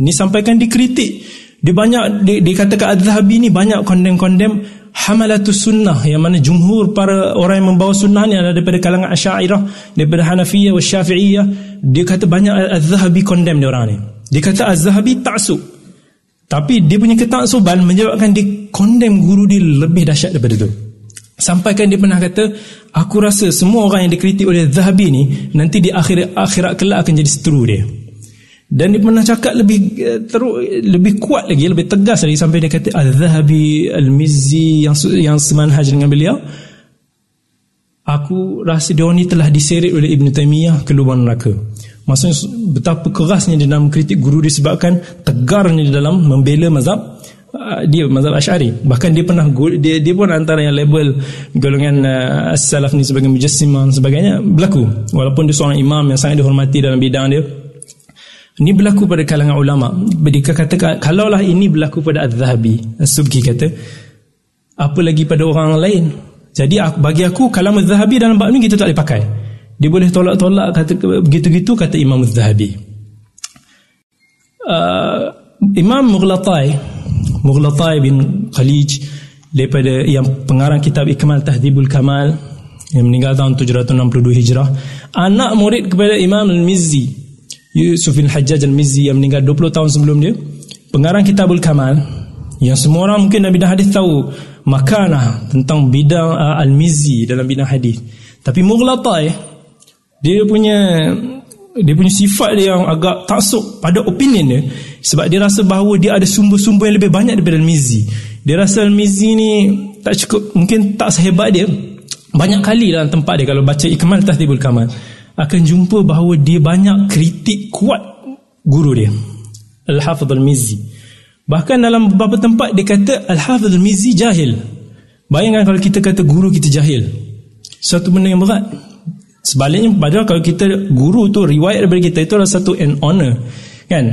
ni, sampaikan dikritik. Dia banyak dikatakan Az-Zahabi ni banyak condemn hamalatus sunnah, yang mana jumhur para orang yang membawa sunnah ni adalah daripada kalangan Asy'ariyah, daripada Hanafiyah dan Syafi'iyah. Dia kata banyak Az-Zahabi condemn dia orang ni. Dia kata Az-Zahabi ta'asub. Tapi dia punya ketaksuban menyebabkan dia condemn guru dia lebih dahsyat daripada tu. Sampaikan dia pernah kata, aku rasa semua orang yang dikritik oleh Zahabi ni nanti di akhirat kelak akan jadi seteru dia. Dan dia pernah cakap lebih teruk, lebih kuat lagi, lebih tegas lagi, sampai dia kata Al-Zahabi, Al-Mizzi yang semanhaj dengan beliau, aku rasa dia ni telah diseret oleh Ibn Taymiyah ke lubang neraka. Maksudnya betapa kerasnya di dalam kritik guru disebabkan tegarnya di dalam membela mazhab dia, mazhab Asy'ari. Bahkan dia pernah dia pun antara yang label golongan as-salaf ni sebagai mujassimah dan sebagainya berlaku, walaupun dia seorang imam yang sangat dihormati dalam bidang dia. Ini berlaku pada kalangan ulama. Dia kata kalaulah ini berlaku pada Az-Zahabi, As-Subki kata, apa lagi pada orang lain. Jadi bagi aku kalam Az-Zahabi dalam bab ni kita tak boleh pakai. Dia boleh tolak-tolak kata begitu-gitu kata Imam Az-Zahabi. Imam Mughlatai bin Qalij daripada yang pengarang kitab Ikmal Tahdzibul Kamal yang meninggal tahun 762 Hijrah, anak murid kepada Imam al-Mizzi, Sufyan Hajjaj al-Mizzi yang meninggal 20 tahun sebelum dia, pengarang Kitabul Kamal yang semua orang mungkin dalam bidang hadis tahu makanah tentang bidang al-Mizzi dalam bidang hadis. Tapi Mughlatai dia punya sifat dia yang agak taksub pada opinion dia, sebab dia rasa bahawa dia ada sumber-sumber yang lebih banyak daripada al-Mizzi. Dia rasa al-Mizzi ni tak cukup, mungkin tak sehebat dia. Banyak kali dalam tempat dia kalau baca Ikmal Tahdzibul Kamal akan jumpa bahawa dia banyak kritik kuat guru dia Al-Hafidh Al-Mizzi. Bahkan dalam beberapa tempat dia kata Al-Hafidh Al-Mizzi jahil. Bayangkan kalau kita kata guru kita jahil, satu benda yang berat. Sebaliknya padahal kalau kita guru tu riwayat daripada kita, itu adalah satu an honor, kan?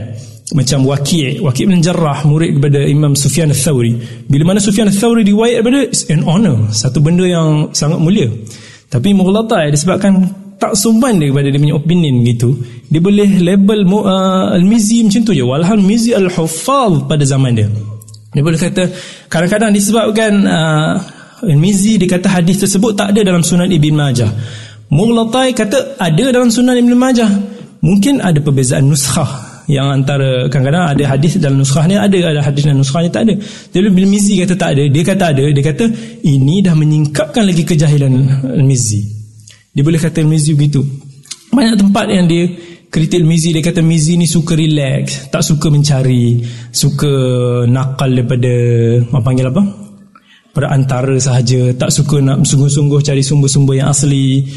Macam Waqi' bin al-Jarrah, murid kepada Imam Sufyan Al-Thawri, bila mana Sufyan Al-Thawri riwayat daripada, an honor, satu benda yang sangat mulia. Tapi Mughlatai disebabkan tak sumban dia kepada dia punya opinion gitu, dia boleh label al-Mizzi macam tu je, walhal Mizzi al-Huffaz pada zaman dia. Dia boleh kata kadang-kadang disebabkan al-Mizzi dia kata hadis tersebut tak ada dalam Sunan Ibn Majah, Mughlatai kata ada dalam Sunan Ibn Majah. Mungkin ada perbezaan nuskhah yang antara, kadang-kadang ada hadis dalam nuskhahnya ada hadis dalam nuskhahnya tak ada. Jadi bila Mizzi kata tak ada, dia kata ada, dia kata ini dah menyingkapkan lagi kejahilan al-Mizzi. Dia boleh kata Mizzi begitu. Banyak tempat yang dia kritik Mizzi, dia kata Mizzi ni suka relax, tak suka mencari, suka nakal daripada pada antara sahaja, tak suka nak sungguh-sungguh cari sumber-sumber yang asli.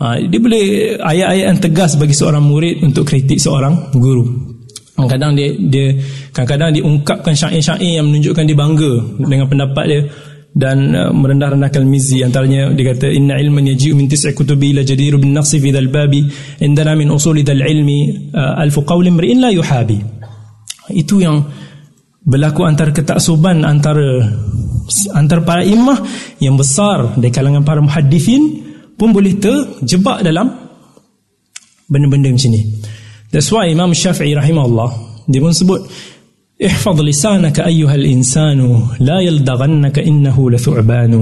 Dia boleh ayat-ayat yang tegas bagi seorang murid untuk kritik seorang guru. Kadang-kadang dia ungkapkan syair-syair yang menunjukkan dia bangga dengan pendapat dia dan merendah-rendahkan Mizzi. Antaranya dia kata inna ilman yaji'u min tis'i kutubi la jadiru bin naqsi fi dhal babi indana min usuli dhal ilmi alfu qawli mri'in la yuhabi. Itu yang berlaku antara ketaksuban antara para imam yang besar dari kalangan para muhaddithin pun boleh terjebak dalam benda-benda macam ni. That's why Imam Syafi'i rahimahullah dia pun sebut احفظ لسانك أيها الإنسان لا يلدغنك إنه لثعبان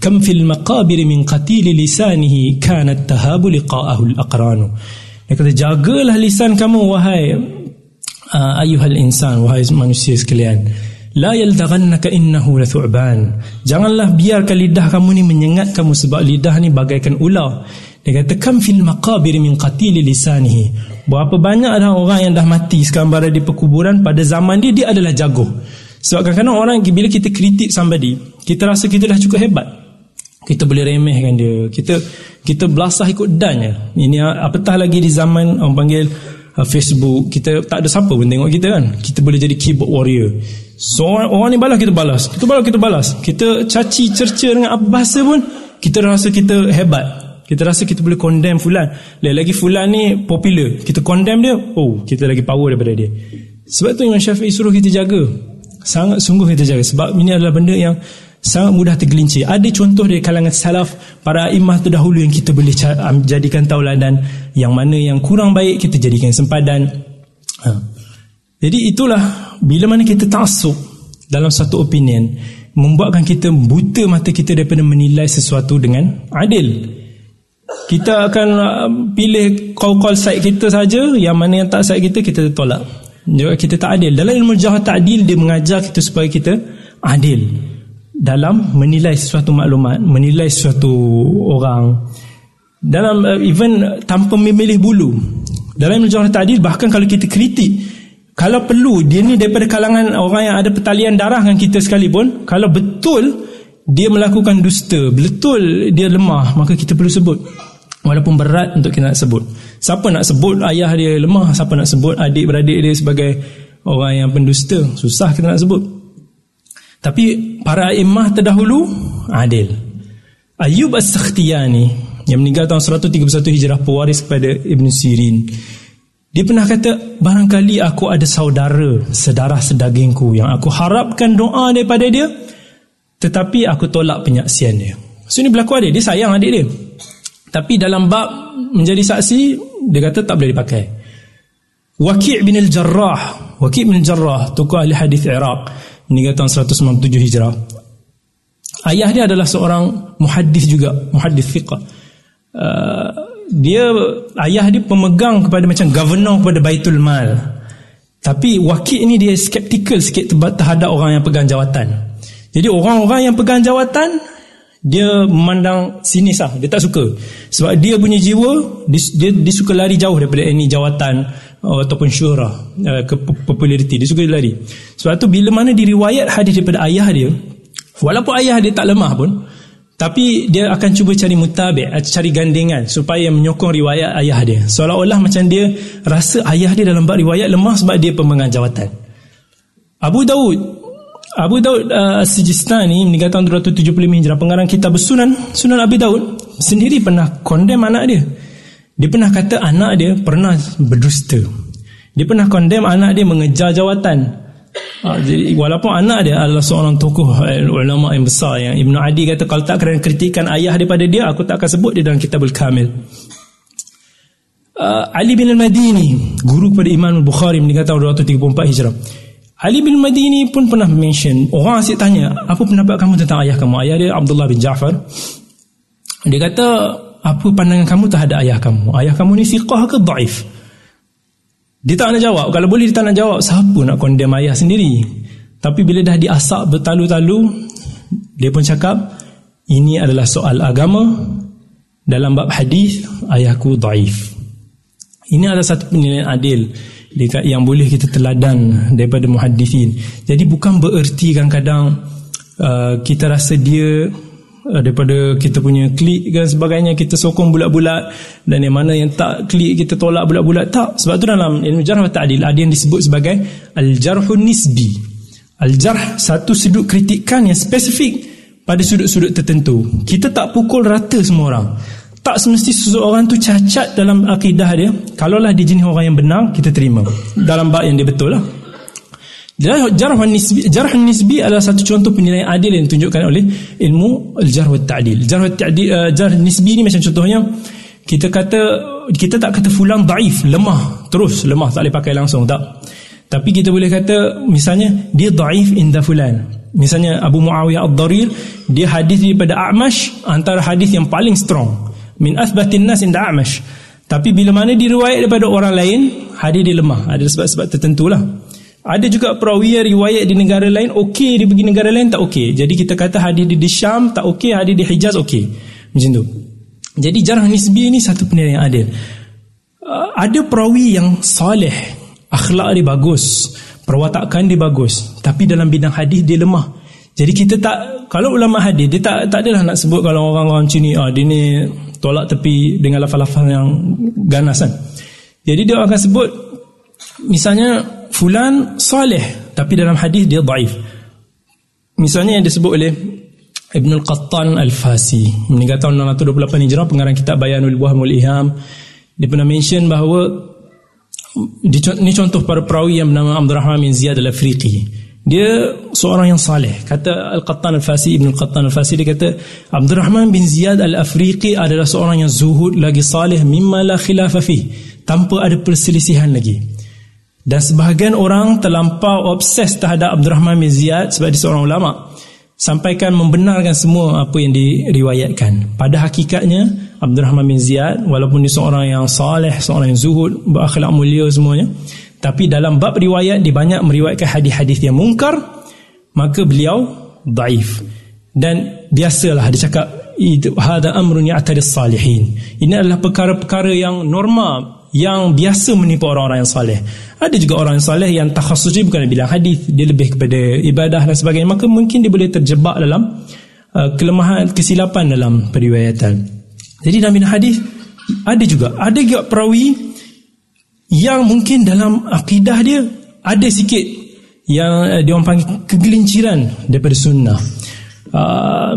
كم في المقابر من قتيل لسانه كان التهاب لقاءه الأقران. Dia kata jagalah lisan kamu wahai أيها الإنسان, wahai manusia sekalian, لا يلدغنك إنه لثعبان, janganlah biarkan lidah kamu ni menyengat kamu sebab lidah ni bagaikan ular. Dia kata kam fil maqabir min qatil lisanihi, berapa banyak ada orang yang dah mati sekarang berada di perkuburan, pada zaman dia adalah jago. Sebab kadang-kadang orang bila kita kritik somebody, kita rasa kita dah cukup hebat, kita boleh remehkan dia, kita belasah ikut dannya. Ini apatah lagi di zaman orang panggil Facebook, kita tak ada siapa pun tengok kita, kan? Kita boleh jadi keyboard warrior. So orang ni balas, kita balas, kita caci cerca dengan apa bahasa pun, kita rasa kita hebat. Kita rasa kita boleh condemn fulan. Lagi fulan ni popular, kita condemn dia, oh kita lagi power daripada dia. Sebab tu Imam Syafi'i suruh kita jaga, sangat sungguh kita jaga, sebab ini adalah benda yang sangat mudah tergelincir. Ada contoh dari kalangan salaf, para imam terdahulu yang kita boleh jadikan tauladan, yang mana yang kurang baik kita jadikan sempadan. Jadi itulah bila mana kita ta'assub dalam satu opinion, membuatkan kita buta mata kita daripada menilai sesuatu dengan adil. Kita akan pilih call side kita saja, yang mana yang tak side kita tolak. Kita tak adil. Dalam ilmu jahal ta'adil, dia mengajar kita supaya kita adil dalam menilai sesuatu maklumat, menilai sesuatu orang, dalam even tanpa memilih bulu. Dalam ilmu jahal ta'adil, bahkan kalau kita kritik, kalau perlu dia ni daripada kalangan orang yang ada pertalian darah dengan kita sekalipun, kalau betul dia melakukan dusta, betul dia lemah, maka kita perlu sebut. Walaupun berat untuk kita nak sebut. Siapa nak sebut ayah dia lemah, siapa nak sebut adik-beradik dia sebagai orang yang pendusta, susah kita nak sebut. Tapi para imam terdahulu adil. Ayyub As-Sakhtiyani yang meninggal tahun 131 Hijrah, pewaris kepada Ibn Sirin, dia pernah kata, barangkali aku ada saudara sedarah sedagingku yang aku harapkan doa daripada dia, tetapi aku tolak penyaksian dia. So ini berlaku adik, dia sayang adik dia, tapi dalam bab menjadi saksi dia kata tak boleh dipakai. Waqi' bin al-Jarrah, Waqi' bin al-Jarrah, tokoh ahli hadis Iraq, meninggal tahun 197 Hijrah. Ayah dia adalah seorang muhaddis juga, muhaddis fiqh. Dia ayah dia pemegang kepada macam governor kepada Baitul Mal. Tapi Waqi' ni dia skeptikal sikit terhadap orang yang pegang jawatan. Jadi orang-orang yang pegang jawatan dia memandang sinis lah, dia tak suka. Sebab dia punya jiwa dia suka lari jauh daripada ini jawatan ataupun syuhrah ke populariti, dia suka lari. Sebab tu bila mana diriwayat hadis daripada ayah dia, walaupun ayah dia tak lemah pun, tapi dia akan cuba cari mutabik, cari gandengan supaya menyokong riwayat ayah dia. Seolah-olah macam dia rasa ayah dia dalam bab riwayat lemah sebab dia pemegang jawatan. Abu Daud As-Sijistani meninggal tahun 275 Hijrah, pengarang kitab Sunan, Sunan Abi Daud, sendiri pernah condemn anak dia. Dia pernah kata anak dia pernah berdusta. Dia pernah condemn anak dia mengejar jawatan. Jadi walaupun anak dia adalah seorang tokoh ulama yang besar, yang Ibn Adi kata kalau tak kerana kritikan ayah daripada dia, aku tak akan sebut dia dalam Kitabul Kamil. Ali bin Al-Madini, guru kepada Imam Al-Bukhari, meninggal tahun 234 Hijrah. Ali bin Al-Madini pun pernah mention, orang asyik tanya, apa pendapat kamu tentang ayah kamu? Ayah dia Abdullah bin Ja'far. Dia kata, apa pandangan kamu terhadap ayah kamu? Ayah kamu ni siqah ke daif? Dia tak nak jawab. Kalau boleh dia tak nak jawab. Siapa nak condemn ayah sendiri? Tapi bila dah diasap bertalu-talu, dia pun cakap, ini adalah soal agama. Dalam bab hadis, ayahku daif. Ini adalah satu penilaian adil yang boleh kita teladan daripada muhaddisin. Jadi bukan bererti kadang-kadang kita rasa dia daripada kita punya klik dan sebagainya, kita sokong bulat-bulat, dan yang mana yang tak klik kita tolak bulat-bulat. Tak. Sebab tu dalam ilmu jarh wa ta'dil ada yang disebut sebagai al-jarhun nisbi. Al-jarh, satu sudut kritikan yang spesifik pada sudut-sudut tertentu. Kita tak pukul rata semua orang. Tak semesti seseorang tu cacat dalam akidah dia. Kalaulah dia jenis orang yang benar, kita terima dalam bab yang dia betul lah. Jarh nisbi adalah satu contoh penilaian adil yang ditunjukkan oleh ilmu al-jarh wa ta'dil. Jarh nisbi ni macam contohnya, kita tak kata fulan daif, lemah, terus lemah, tak boleh pakai langsung, tak. Tapi kita boleh kata misalnya dia daif inda fulan. Misalnya Abu Muawiyah ad-Darir, dia hadis daripada A'mash, antara hadis yang paling strong, min athbatin nas inda A'mash. Tapi bila mana diriwayat daripada orang lain, hadis dia lemah, ada sebab-sebab tertentulah. Ada juga perawi riwayat di negara lain, okey, dia pergi negara lain tak okey. Jadi kita kata hadis di Syam tak okey, hadis di Hijaz okey. Macam tu. Jadi jarh nisbi ni satu penilaian yang adil. Ada perawi yang soleh, akhlak dia bagus, perwatakan dia bagus, tapi dalam bidang hadis dia lemah. Jadi kita tak, kalau ulama hadis dia tak adalah nak sebut kalau orang-orang macam ni, dia ni tolak tepi dengan lafaz-lafaz yang ganas kan. Jadi dia akan sebut misalnya fulan soleh tapi dalam hadis dia daif. Misalnya yang disebut oleh Ibn al-Qattan al-Fasi, meninggal tahun 628 Hijrah, pengarang kitab Bayanul Wahm wal Iham. Dia pernah mention bahawa ni contoh para perawi yang bernama Abdul Rahman bin Ziyad al-Afriqi. Dia seorang yang soleh. Kata al-Qattan al-Fasi, Ibn al-Qattan al-Fasi, dia kata Abdul Rahman bin Ziyad al-Afriqi adalah seorang yang zuhud lagi soleh, mimma la khilafa fih, tanpa ada perselisihan lagi. Dan sebahagian orang terlampau obses terhadap Abdul Rahman bin Ziyad sebab dia seorang ulama, sampaikan membenarkan semua apa yang diriwayatkan. Pada hakikatnya Abdul Rahman bin Ziyad, walaupun dia seorang yang salih, seorang yang zuhud, berakhlak mulia semuanya, tapi dalam bab riwayat dia banyak meriwayatkan hadis-hadis yang mungkar, maka beliau daif. Dan biasalah dia cakap, hada amrun ya'tadi as-salihin, ini adalah perkara-perkara yang normal, yang biasa menipu orang-orang yang soleh. Ada juga orang yang soleh yang takhasus bukan bilang hadis, dia lebih kepada ibadah dan sebagainya, maka mungkin dia boleh terjebak dalam kelemahan, kesilapan dalam periwayatan. Jadi dalam hadis Ada juga perawi yang mungkin dalam akidah dia ada sikit yang dia orang panggil kegelinciran daripada sunnah.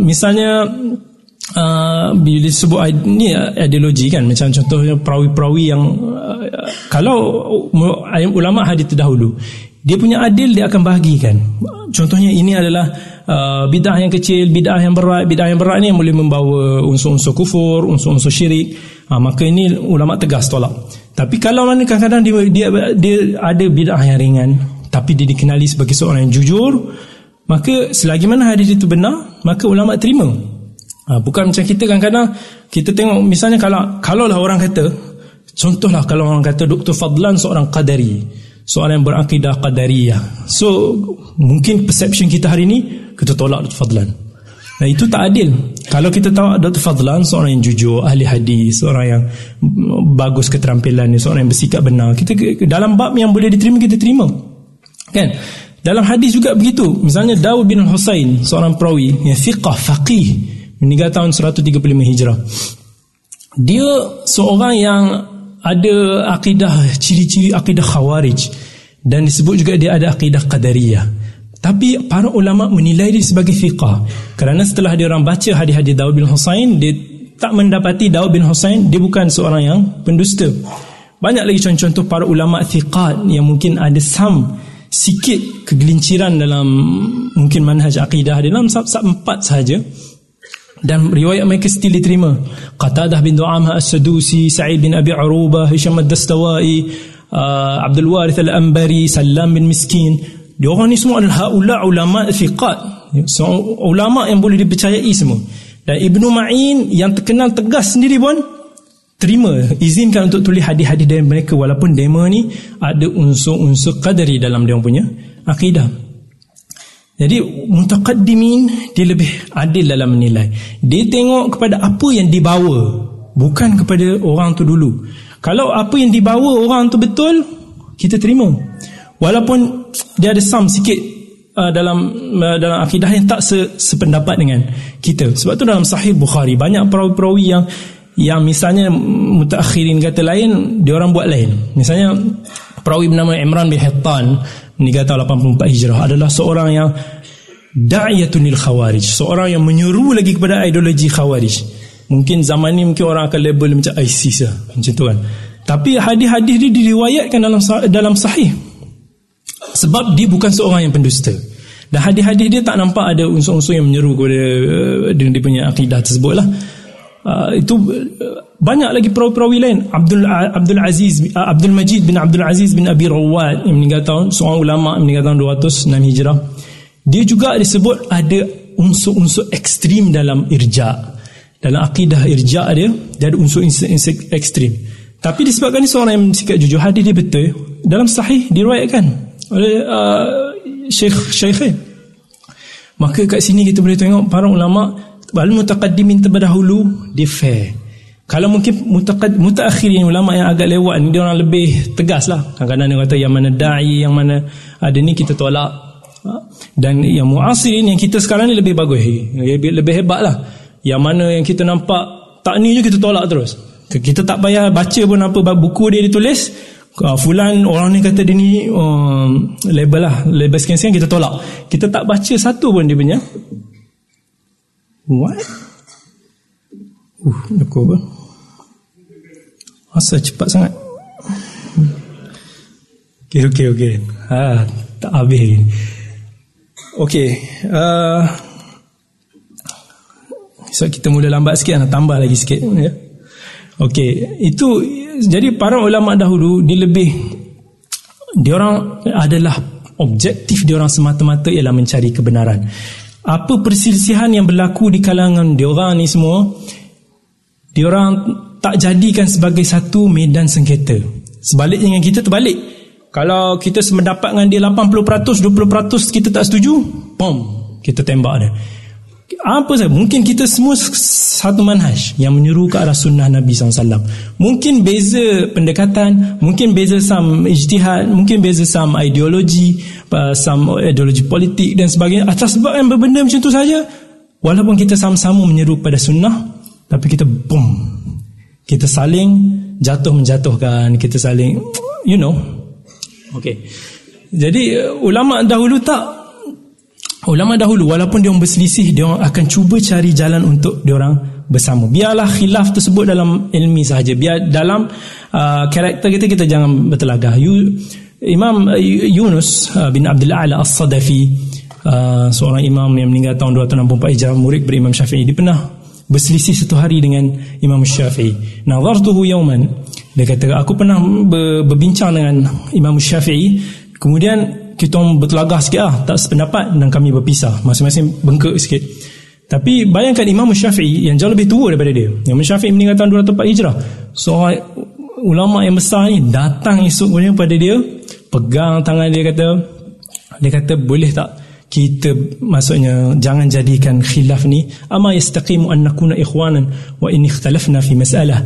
Misalnya bila disebut ni ideologi kan, macam contohnya perawi-perawi yang kalau ulama hadis terdahulu dia punya adil dia akan bahagikan. Contohnya ini adalah bid'ah yang kecil, bid'ah yang berat. Bid'ah yang berat ni boleh membawa unsur-unsur kufur, unsur-unsur syirik. Maka ini ulama tegas tolak. Tapi kalau mana kadang-kadang dia ada bid'ah yang ringan tapi dia dikenali sebagai seorang yang jujur, maka selagi mana hadis itu benar maka ulama terima. Bukan macam kita kadang-kadang kita tengok, misalnya kalau orang kata, contohlah kalau orang kata Dr. Fadlan seorang qadari, seorang yang berakidah qadariyah, so mungkin perception kita hari ni kita tolak Dr. Fadlan. Nah, itu tak adil. Kalau kita tahu Dr. Fadlan seorang yang jujur, ahli hadis, seorang yang bagus keterampilannya, seorang yang bersikap benar, kita dalam bab yang boleh diterima kita terima, kan? Dalam hadis juga begitu. Misalnya Daud bin Husain seorang perawi yang fiqah, faqih, meninggal tahun 135 Hijrah. Dia seorang yang ada akidah, ciri-ciri akidah khawarij, dan disebut juga dia ada akidah qadariyah. Tapi para ulama menilai dia sebagai fiqah, kerana setelah dia orang baca hadis-hadis Daud bin Husain, dia tak mendapati Daud bin Husain dia bukan seorang yang pendusta. Banyak lagi contoh-contoh para ulama thiqat yang mungkin ada sikit kegelinciran dalam mungkin manhaj akidah dalam sab-sab 4 sahaja, dan riwayat mereka still diterima. Qatadah bin Do'amah Sedusi, Sa'id bin Abi Arubah, Hisham Ad-Dastawai, Abdul Warith Al-Anbari, Salam bin Miskin. Diorang ni semua adalah haula ulama thiqat, so, ulama yang boleh dipercayai semua. Dan Ibnu Ma'in yang terkenal tegas sendiri pun terima, izinkan untuk tulis hadis-hadis dari mereka, walaupun demo ni ada unsur-unsur qadari dalam diorang punya akidah. Jadi mutaqaddimin dia lebih adil dalam menilai. Dia tengok kepada apa yang dibawa, bukan kepada orang tu dulu. Kalau apa yang dibawa orang tu betul, kita terima. Walaupun dia ada sam sikit dalam akidah yang tak sependapat dengan kita. Sebab tu dalam Sahih Bukhari banyak perawi-perawi yang misalnya mutaakhirin kata lain, dia orang buat lain. Misalnya perawi bernama Imran bin Hattan, meninggal tahun 84 Hijrah, adalah seorang yang da'iyatunil khawarij, seorang yang menyuruh lagi kepada ideologi khawarij. Mungkin zaman ni mungkin orang akan label macam ISIS lah, macam tu kan. Tapi hadis-hadis dia diriwayatkan dalam sahih, sebab dia bukan seorang yang pendusta. Dan hadis-hadis dia tak nampak ada unsur-unsur yang menyuruh kepada dia punya akidah tersebut lah. Itu banyak lagi perawi-perawi lain. Abdul Majid bin Abdul Aziz bin Abi Rawad yang meninggal tahun, seorang ulama meninggal tahun 206 Hijrah. Dia juga disebut ada unsur-unsur ekstrim dalam irja'. Dalam akidah irja' dia ada unsur-unsur ekstrim. Tapi disebabkan dia seorang yang sikap jujur, hadis dia betul, dalam sahih diriwayatkan oleh syekh. Maka kat sini kita boleh tengok para ulama' al-mutaqaddimin terdahulu dia fair. Kalau mungkin mutaakhirin ulama yang agak lewat ni dia orang lebih tegas lah. Kadang-kadang dia kata yang mana da'i, yang mana ada ni kita tolak. Dan yang muasirin yang kita sekarang ni lebih bagus, lebih hebat lah. Yang mana yang kita nampak tak ni je kita tolak terus. Kita tak payah baca pun apa buku dia ditulis. Fulan orang ni kata dia ni label lah, label sekian-sekian kita tolak. Kita tak baca satu pun dia punya. What? Cukup lah. Asal cepat sangat. Okay. Tak habis lagi. Okay. So kita mula lambat sikit, nak tambah lagi sikit ya. Okay. Itu. Jadi para ulama dahulu dia lebih, diorang adalah objektif diorang semata-mata ialah mencari kebenaran. Apa perselisihan yang berlaku di kalangan diorang ni semua, diorang tak jadikan sebagai satu medan sengketa. Sebaliknya dengan kita terbalik. Kalau kita semendapat dengan dia 80%, 20% kita tak setuju, bom, kita tembak dia. Apa sahaja, mungkin kita semua satu manhaj yang menyuruh ke arah sunnah Nabi SAW. Mungkin beza pendekatan, mungkin beza sam ijtihad, mungkin beza sam ideologi, sam ideologi politik dan sebagainya. Atas sebab yang berbenda macam tu saja, walaupun kita sama-sama menyeru pada sunnah, tapi kita boom, Kita saling jatuh-menjatuhkan, kita saling, you know. Okay. Jadi ulama dahulu walaupun dia orang berselisih, dia orang akan cuba cari jalan untuk dia orang bersama. Biarlah khilaf tersebut dalam ilmi sahaja. Biar dalam karakter kita jangan bertelagah. Imam Yunus bin Abdul A'la As-Sadafi, seorang imam yang meninggal tahun 264 Hijrah, murid berimam Syafi'i, dia pernah berselisih satu hari dengan Imam Syafi'i. Nazartuhu yawman, dia kata aku pernah berbincang dengan Imam Syafi'i, kemudian kita bertelagah sikit lah, tak sependapat, dan kami berpisah, masing-masing bengkak sikit. Tapi bayangkan Imam Syafi'i yang jauh lebih tua daripada dia. Imam Syafi'i meninggal tahun 204 Hijrah, seorang ulama yang besar ni datang esok pada dia, pegang tangan dia, kata boleh tak kita, maksudnya, jangan jadikan khilaf ni ama yastaqimu an nakuna ikhwanan wa in ikhtalafna fi mas'alah,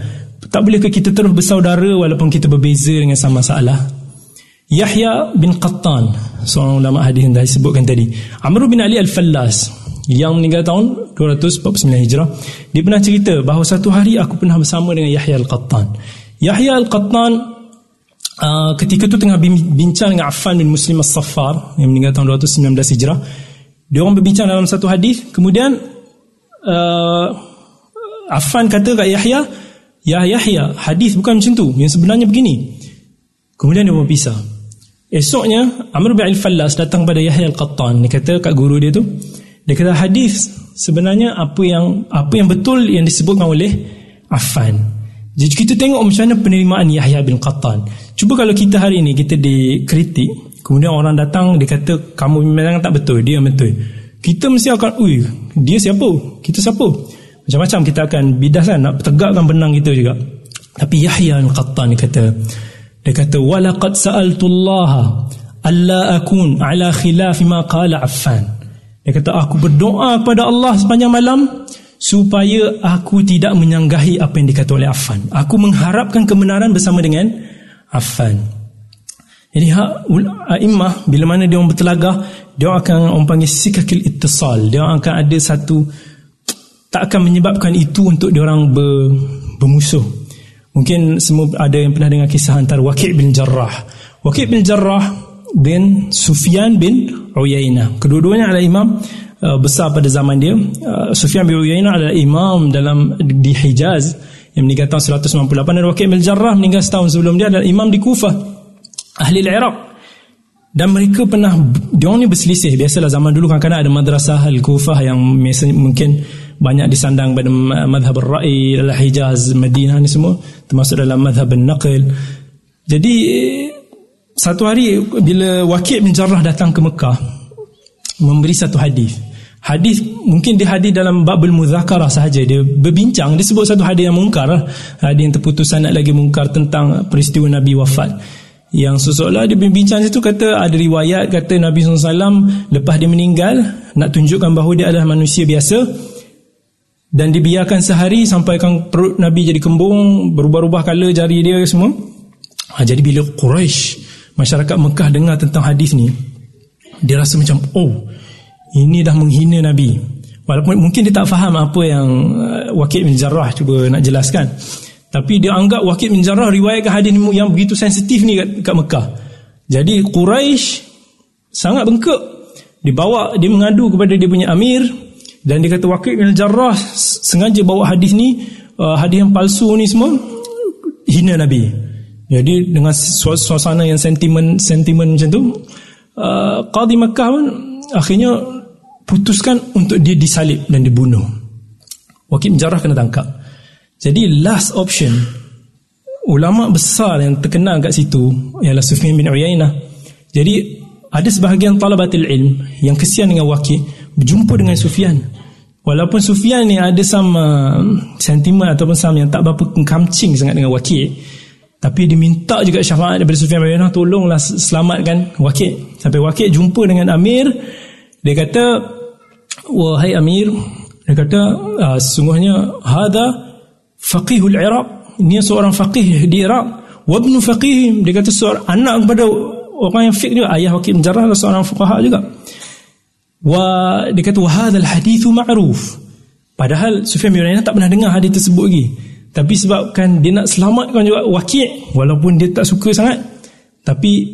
tak bolehkah kita terus bersaudara walaupun kita berbeza dengan sama masalah. Yahya bin Qattan, seorang ulama hadis yang dah disebutkan tadi, Amr bin Ali Al-Fallas yang meninggal tahun 249 Hijrah, dia pernah cerita bahawa satu hari aku pernah bersama dengan Yahya Al-Qattan. Yahya Al-Qattan ketika tu tengah bincang dengan Afan bin Muslim As-Safar yang meninggal tahun 219 Hijrah. Dia orang berbincang dalam satu hadis, kemudian Afan kata kat Yahya, "Ya Yahya, hadis bukan macam tu, yang sebenarnya begini." Kemudian dia berpisah. Esoknya Amr bin Al-Fallas datang pada Yahya Al-Qattan, dia kata kat guru dia tu, dia kata hadis sebenarnya apa yang betul yang disebutkan oleh Afan. Jadi kita tengok macam mana penerimaan Yahya bin Qattan. Cuba kalau kita hari ini kita dikritik, kemudian orang datang dia kata kamu memang tak betul, dia betul, kita mesti akan dia siapa, kita siapa, macam-macam kita akan bidas kan, nak tegakkan benang kita juga. Tapi Yahya bin Qattan dia kata walaqad sa'altullaha alla akun ala khilaf ma qala Affan, dia kata aku berdoa kepada Allah sepanjang malam supaya aku tidak menyanggahi apa yang dikata oleh Affan. Aku mengharapkan kebenaran bersama dengan Affan. Jadi a'immah bila mana dia orang bertelagah, dia akan orang panggil sikakil ittisal. Dia akan ada satu, tak akan menyebabkan itu untuk dia orang bermusuh. Mungkin semua ada yang pernah dengar kisah antara Waqi' bin al-Jarrah. Waqi' bin al-Jarrah dan Sufyan bin U'ayyayna. Kedua-duanya adalah imam besar pada zaman dia. Sufyan bin U'ayyayna adalah imam di Hijaz yang meninggal tahun 198, dan Waqi' bin al-Jarrah meninggal setahun sebelum dia adalah imam di Kufah, ahli Iraq. Dan mereka pernah, diorang ni berselisih. Biasalah zaman dulu kadang-kadang ada madrasah Al-Kufah yang mungkin banyak disandang pada madhab al-Ra'i, Al-Hijaz, Madinah ni semua, termasuk dalam madhab al-Naqil. Jadi satu hari bila Waqi' bin al-Jarrah datang ke Mekah memberi satu hadis, mungkin dia hadis dalam babul muzakarah sahaja, dia berbincang, dia sebut satu hadis yang mungkar, hadis yang terputus sanad lagi mungkar, tentang peristiwa Nabi wafat. Yang seseolah dia berbincang situ, kata ada riwayat kata Nabi SAW lepas dia meninggal, nak tunjukkan bahawa dia adalah manusia biasa, dan dibiarkan sehari sampaikan perut Nabi jadi kembung, berubah-ubah color jari dia semua. Jadi bila Quraisy, masyarakat Mekah dengar tentang hadis ni, dia rasa macam ini dah menghina Nabi. Walaupun mungkin dia tak faham apa yang Waqi' bin al-Jarrah cuba nak jelaskan, tapi dia anggap Waqi' bin al-Jarrah riwayatkan hadis yang begitu sensitif ni kat Mekah. Jadi Quraisy sangat bengkak. Dia mengadu kepada dia punya amir, dan dia kata Waqi' bin al-Jarrah sengaja bawa hadis ni, hadis yang palsu ni semua, hina Nabi. Jadi dengan suasana yang sentimen macam tu, Qadi Mekah pun akhirnya putuskan untuk dia disalib dan dibunuh. Waqi' bin al-Jarrah kena tangkap. Jadi last option, ulama besar yang terkenal kat situ ialah Sufyan bin U'ayyayna. Jadi ada sebahagian talabatil ilm yang kesian dengan Waqi' berjumpa dengan Sufyan, walaupun Sufyan ni ada sama sentimen ataupun sama yang tak berapa kamcing sangat dengan Waqi', tapi dia minta juga syafaat daripada Sufyan bin U'ayyayna, tolonglah selamatkan Waqi'. Sampai Waqi' jumpa dengan amir, dia kata, wahai amir, dia kata sesungguhnya hadha faqihul Iraq, ini seorang faqih di Iraq, wa ibnu faqih, dia kata seorang anak kepada orang yang fiqh juga, ayah Waqi' bin al-Jarrah seorang fuqaha juga, wa dia kata wa hadha al-hadithu ma'ruf, padahal Sufyan bin U'ayyayna tak pernah dengar hadis tersebut lagi. Tapi sebabkan dia nak selamatkan juga Waqi', walaupun dia tak suka sangat, tapi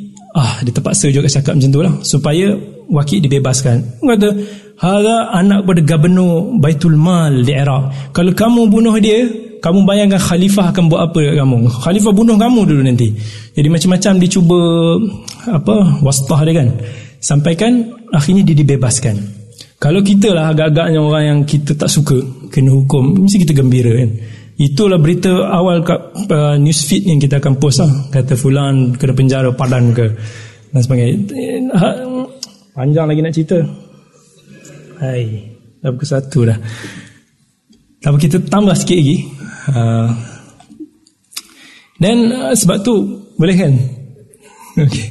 dia terpaksa juga cakap macam tu lah, supaya Waqi' dibebaskan. Dia kata, "Hada anak pada gubernur Baitul Mal di Iraq. Kalau kamu bunuh dia, kamu bayangkan khalifah akan buat apa kat kamu. Khalifah bunuh kamu dulu nanti." Jadi macam-macam dia cuba wastah dia kan, sampaikan akhirnya dia dibebaskan. Kalau kita lah agak-agaknya orang yang kita tak suka kena hukum, mesti kita gembira kan. Itulah berita awal kat newsfeed yang kita akan post lah, kata fulan kena penjara padan ke dan sebagainya. Panjang lagi nak cerita. Dah pukul 1 dah. Tapi kita tambah sikit lagi. Dan sebab tu boleh kan? Okay.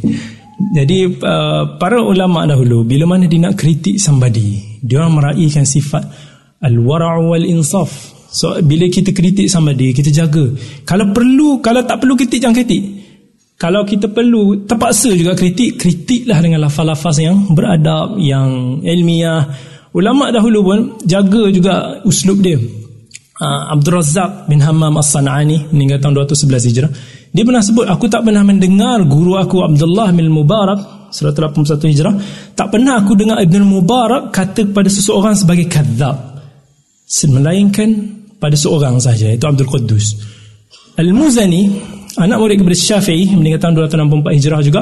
Jadi para ulama dahulu bila mana dia nak kritik somebody, dia orang meraihkan sifat al-wara'u wal-insaf. So bila kita kritik somebody, kita jaga. Kalau perlu, kalau tak perlu kritik, jangan kritik. Kalau kita perlu, terpaksa juga kritik, kritiklah dengan lafaz-lafaz yang beradab, yang ilmiah. Ulama dahulu pun jaga juga uslub dia. Abdul Razzaq bin Hammam As-San'ani meninggal tahun 211 Hijrah. Dia pernah sebut, aku tak pernah mendengar guru aku Abdullah bin Mubarak 181 Hijrah, tak pernah aku dengar Ibn Mubarak kata kepada seseorang sebagai kadzab, melainkan pada seorang sahaja, itu Abdul Quddus Al-Muzani, anak murid kepada Syafi'i, meninggal tahun 264 Hijrah juga.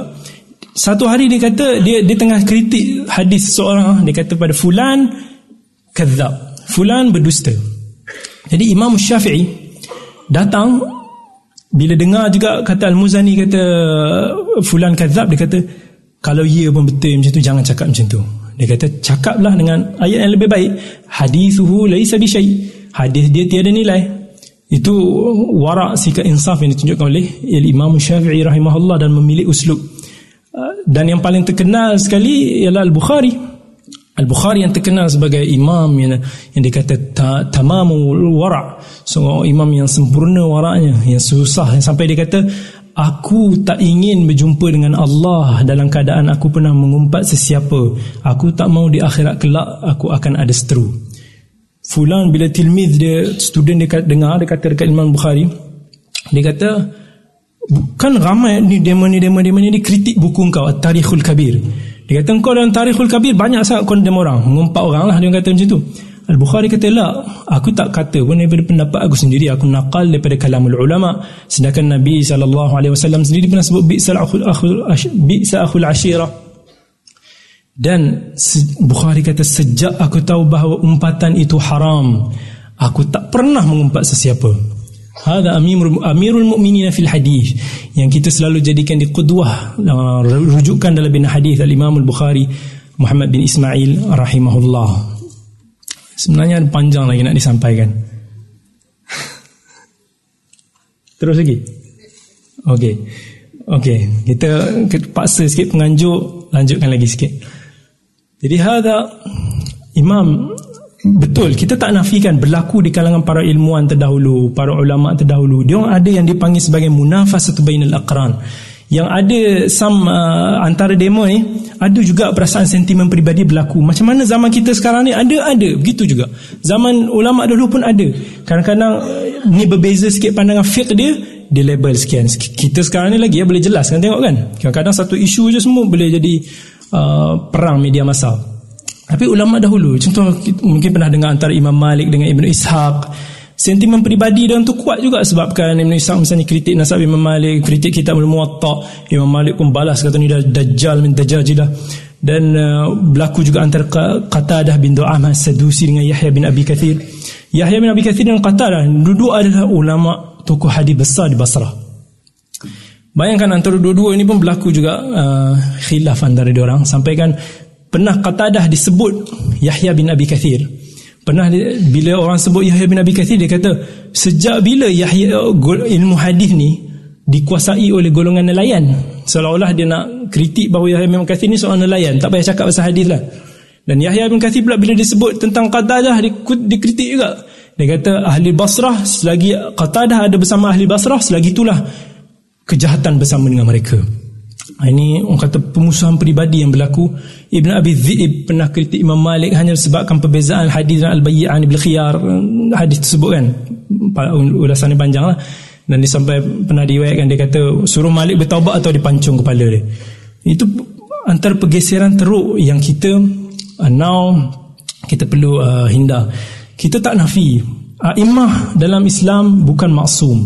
Satu hari dia kata, dia tengah kritik hadis seorang, dia kata pada fulan kadzab, fulan berdusta. Jadi Imam Syafi'i datang bila dengar juga kata Al-Muzani kata fulan kadzab, dia kata kalau ia pun betul macam tu, jangan cakap macam tu. Dia kata, cakaplah dengan ayat yang lebih baik. Hadithuhu laisa bisyai, hadis dia tiada nilai. Itu warak, sikap insaf yang ditunjukkan oleh Imam Syafi'i rahimahullah, dan memiliki uslub. Dan yang paling terkenal sekali ialah Al-Bukhari. Al-Bukhari yang terkenal sebagai imam yang dikata tamamul warak, so imam yang sempurna waraknya, yang susah, yang sampai dia kata, aku tak ingin berjumpa dengan Allah dalam keadaan aku pernah mengumpat sesiapa. Aku tak mahu di akhirat kelak aku akan ada seteru. Fulan bila tilmiz dia, student dia dengar, dia kata dekat Imam Bukhari, dia kata, bukan ramai ni demo ni dia kritik buku kau At-Tarikhul Kabir. Dia kata kau dalam Tarikhul Kabir banyak sangat condemn orang, mengumpat orang lah, dia kata macam tu. Al-Bukhari kata, la, aku tak kata pun daripada pendapat aku sendiri, aku nakal daripada kalamul ulama. Sedangkan Nabi SAW sendiri pernah sebut bi'sa akhul ashirah. Dan Bukhari kata, sejak aku tahu bahawa umpatan itu haram, aku tak pernah mengumpat sesiapa. Hada amirul mu'minina fil hadis, yang kita selalu jadikan di qudwah, rujukan dalam bina hadis al-Imam al-Bukhari Muhammad bin Ismail rahimahullah. Sebenarnya ada panjang lagi nak disampaikan. Terus lagi. Okey. Kita paksa sikit penganjuk, lanjutkan lagi sikit. Jadi hada imam, betul kita tak nafikan berlaku di kalangan para ilmuwan terdahulu, para ulama terdahulu. Dia orang ada yang dipanggil sebagai munafasatu bainal aqran. Yang ada antara demo ni ada juga perasaan sentimen peribadi berlaku. Macam mana zaman kita sekarang ni ada begitu juga. Zaman ulama dulu pun ada. Kadang-kadang ni berbeza sikit pandangan fiqh dia label sekian. Kita sekarang ni lagi boleh jelas kan, tengok kan. Kadang-kadang satu isu je semua boleh jadi perang media massa. Tapi ulama dahulu, contoh mungkin pernah dengar antara Imam Malik dengan Ibn Ishaq, sentimen peribadi dia tu kuat juga, sebabkan Ibn Ishaq misalnya kritik nasab Imam Malik, kritik kitab Al-Muwatta, Imam Malik pun balas kata ni dah dajjal min dajajilah. Dan berlaku juga antara Qatadah bin Do'amah Sedusi dengan Yahya bin Abi Kathir. Yahya bin Abi Kathir dan Qatadah dua-dua adalah ulama tokoh hadis besar di Basrah. Bayangkan antara dua-dua ini pun berlaku juga khilaf antara dia orang, sampai kan pernah Qatadah disebut Yahya bin Abi Kathir. Pernah bila orang sebut Yahya bin Abi Kathir, dia kata, sejak bila Yahya ilmu hadis ni dikuasai oleh golongan nelayan? Seolah-olah dia nak kritik bahawa Yahya bin Abi Kathir ni seorang nelayan, tak payah cakap pasal hadis lah. Dan Yahya bin Kathir pula bila disebut tentang Qatadah, dikritik juga. Dia kata ahli Basrah, selagi Qatadah ada bersama ahli Basrah, selagi itulah kejahatan bersama dengan mereka. Ini orang kata pemusuhan peribadi yang berlaku. Ibn Abi Dhi'ib pernah kritik Imam Malik hanya disebabkan perbezaan hadis dan al-bayyi'an bil khiyar. Hadis tersebut kan ulasannya panjang lah, dan dia sampai pernah diwayatkan, dia kata suruh Malik bertaubat atau dipancung kepala dia. Itu antara pergeseran teruk yang kita now kita perlu hindar. Kita tak nafi a'imah dalam Islam bukan maksum.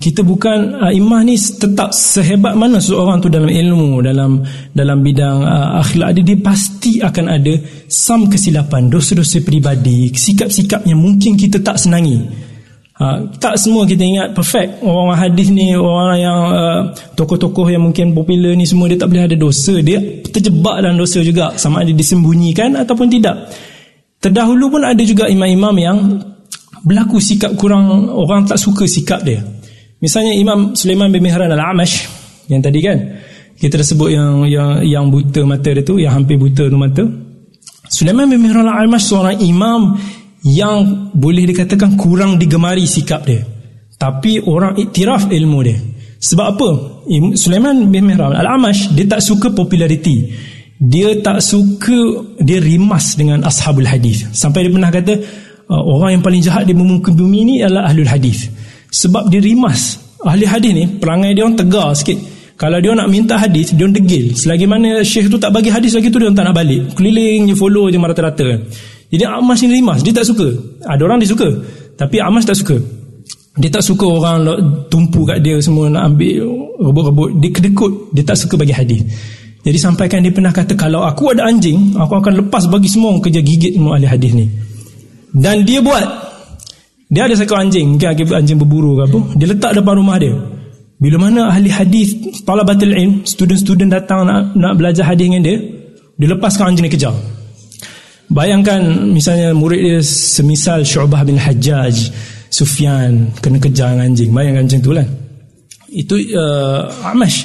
Kita bukan a'imah ni tetap sehebat mana seorang tu dalam ilmu, dalam bidang akhlak dia pasti akan ada some kesilapan, dosa-dosa peribadi, sikap-sikap yang mungkin kita tak senangi. Tak semua kita ingat perfect. Orang hadis ni, orang yang tokoh-tokoh yang mungkin popular ni semua, dia tak boleh ada dosa. Dia terjebak dalam dosa juga, sama ada disembunyikan ataupun tidak. Terdahulu pun ada juga imam-imam yang berlaku sikap kurang, orang tak suka sikap dia. Misalnya Imam Sulaiman bin Mihran Al-Amash yang tadi kan kita dah sebut, yang buta mata dia tu, yang hampir buta tu mata. Sulaiman bin Mihran Al-Amash seorang imam yang boleh dikatakan kurang digemari sikap dia, tapi orang iktiraf ilmu dia. Sebab apa? Sulaiman bin Mihran Al-Amash dia tak suka populariti, dia tak suka, dia rimas dengan ashabul hadis. Sampai dia pernah kata orang yang paling jahat di muka bumi ni adalah ahlul hadis. Sebab dia rimas ahli hadis ni, perangai dia orang tegar sikit. Kalau dia nak minta hadis, dia orang degil. Selagi mana syekh tu tak bagi hadis, lagi tu dia orang tak nak balik. Keliling je, follow je merata-rata. Jadi Amash ni rimas, dia tak suka. Ada orang dia suka, tapi Amash tak suka. Dia tak suka orang tumpu kat dia semua, nak ambil rebut-rebut. Dia kedekut, dia tak suka bagi hadis. Jadi sampaikan dia pernah kata, kalau aku ada anjing, aku akan lepas bagi semua kerja gigit semua ahli hadis ni. Dan dia buat. Dia ada seekor anjing, mungkin anjing berburu ke apa, dia letak depan rumah dia. Bila mana ahli hadis, talabatul ilm, student-student datang nak belajar hadis dengan dia, dia lepaskan anjing dia kejar. Bayangkan misalnya murid dia semisal Shu'bah bin Hajjaj, Sufyan kena kejar dengan anjing. Bayangkan macam tu lah. Itu Amash.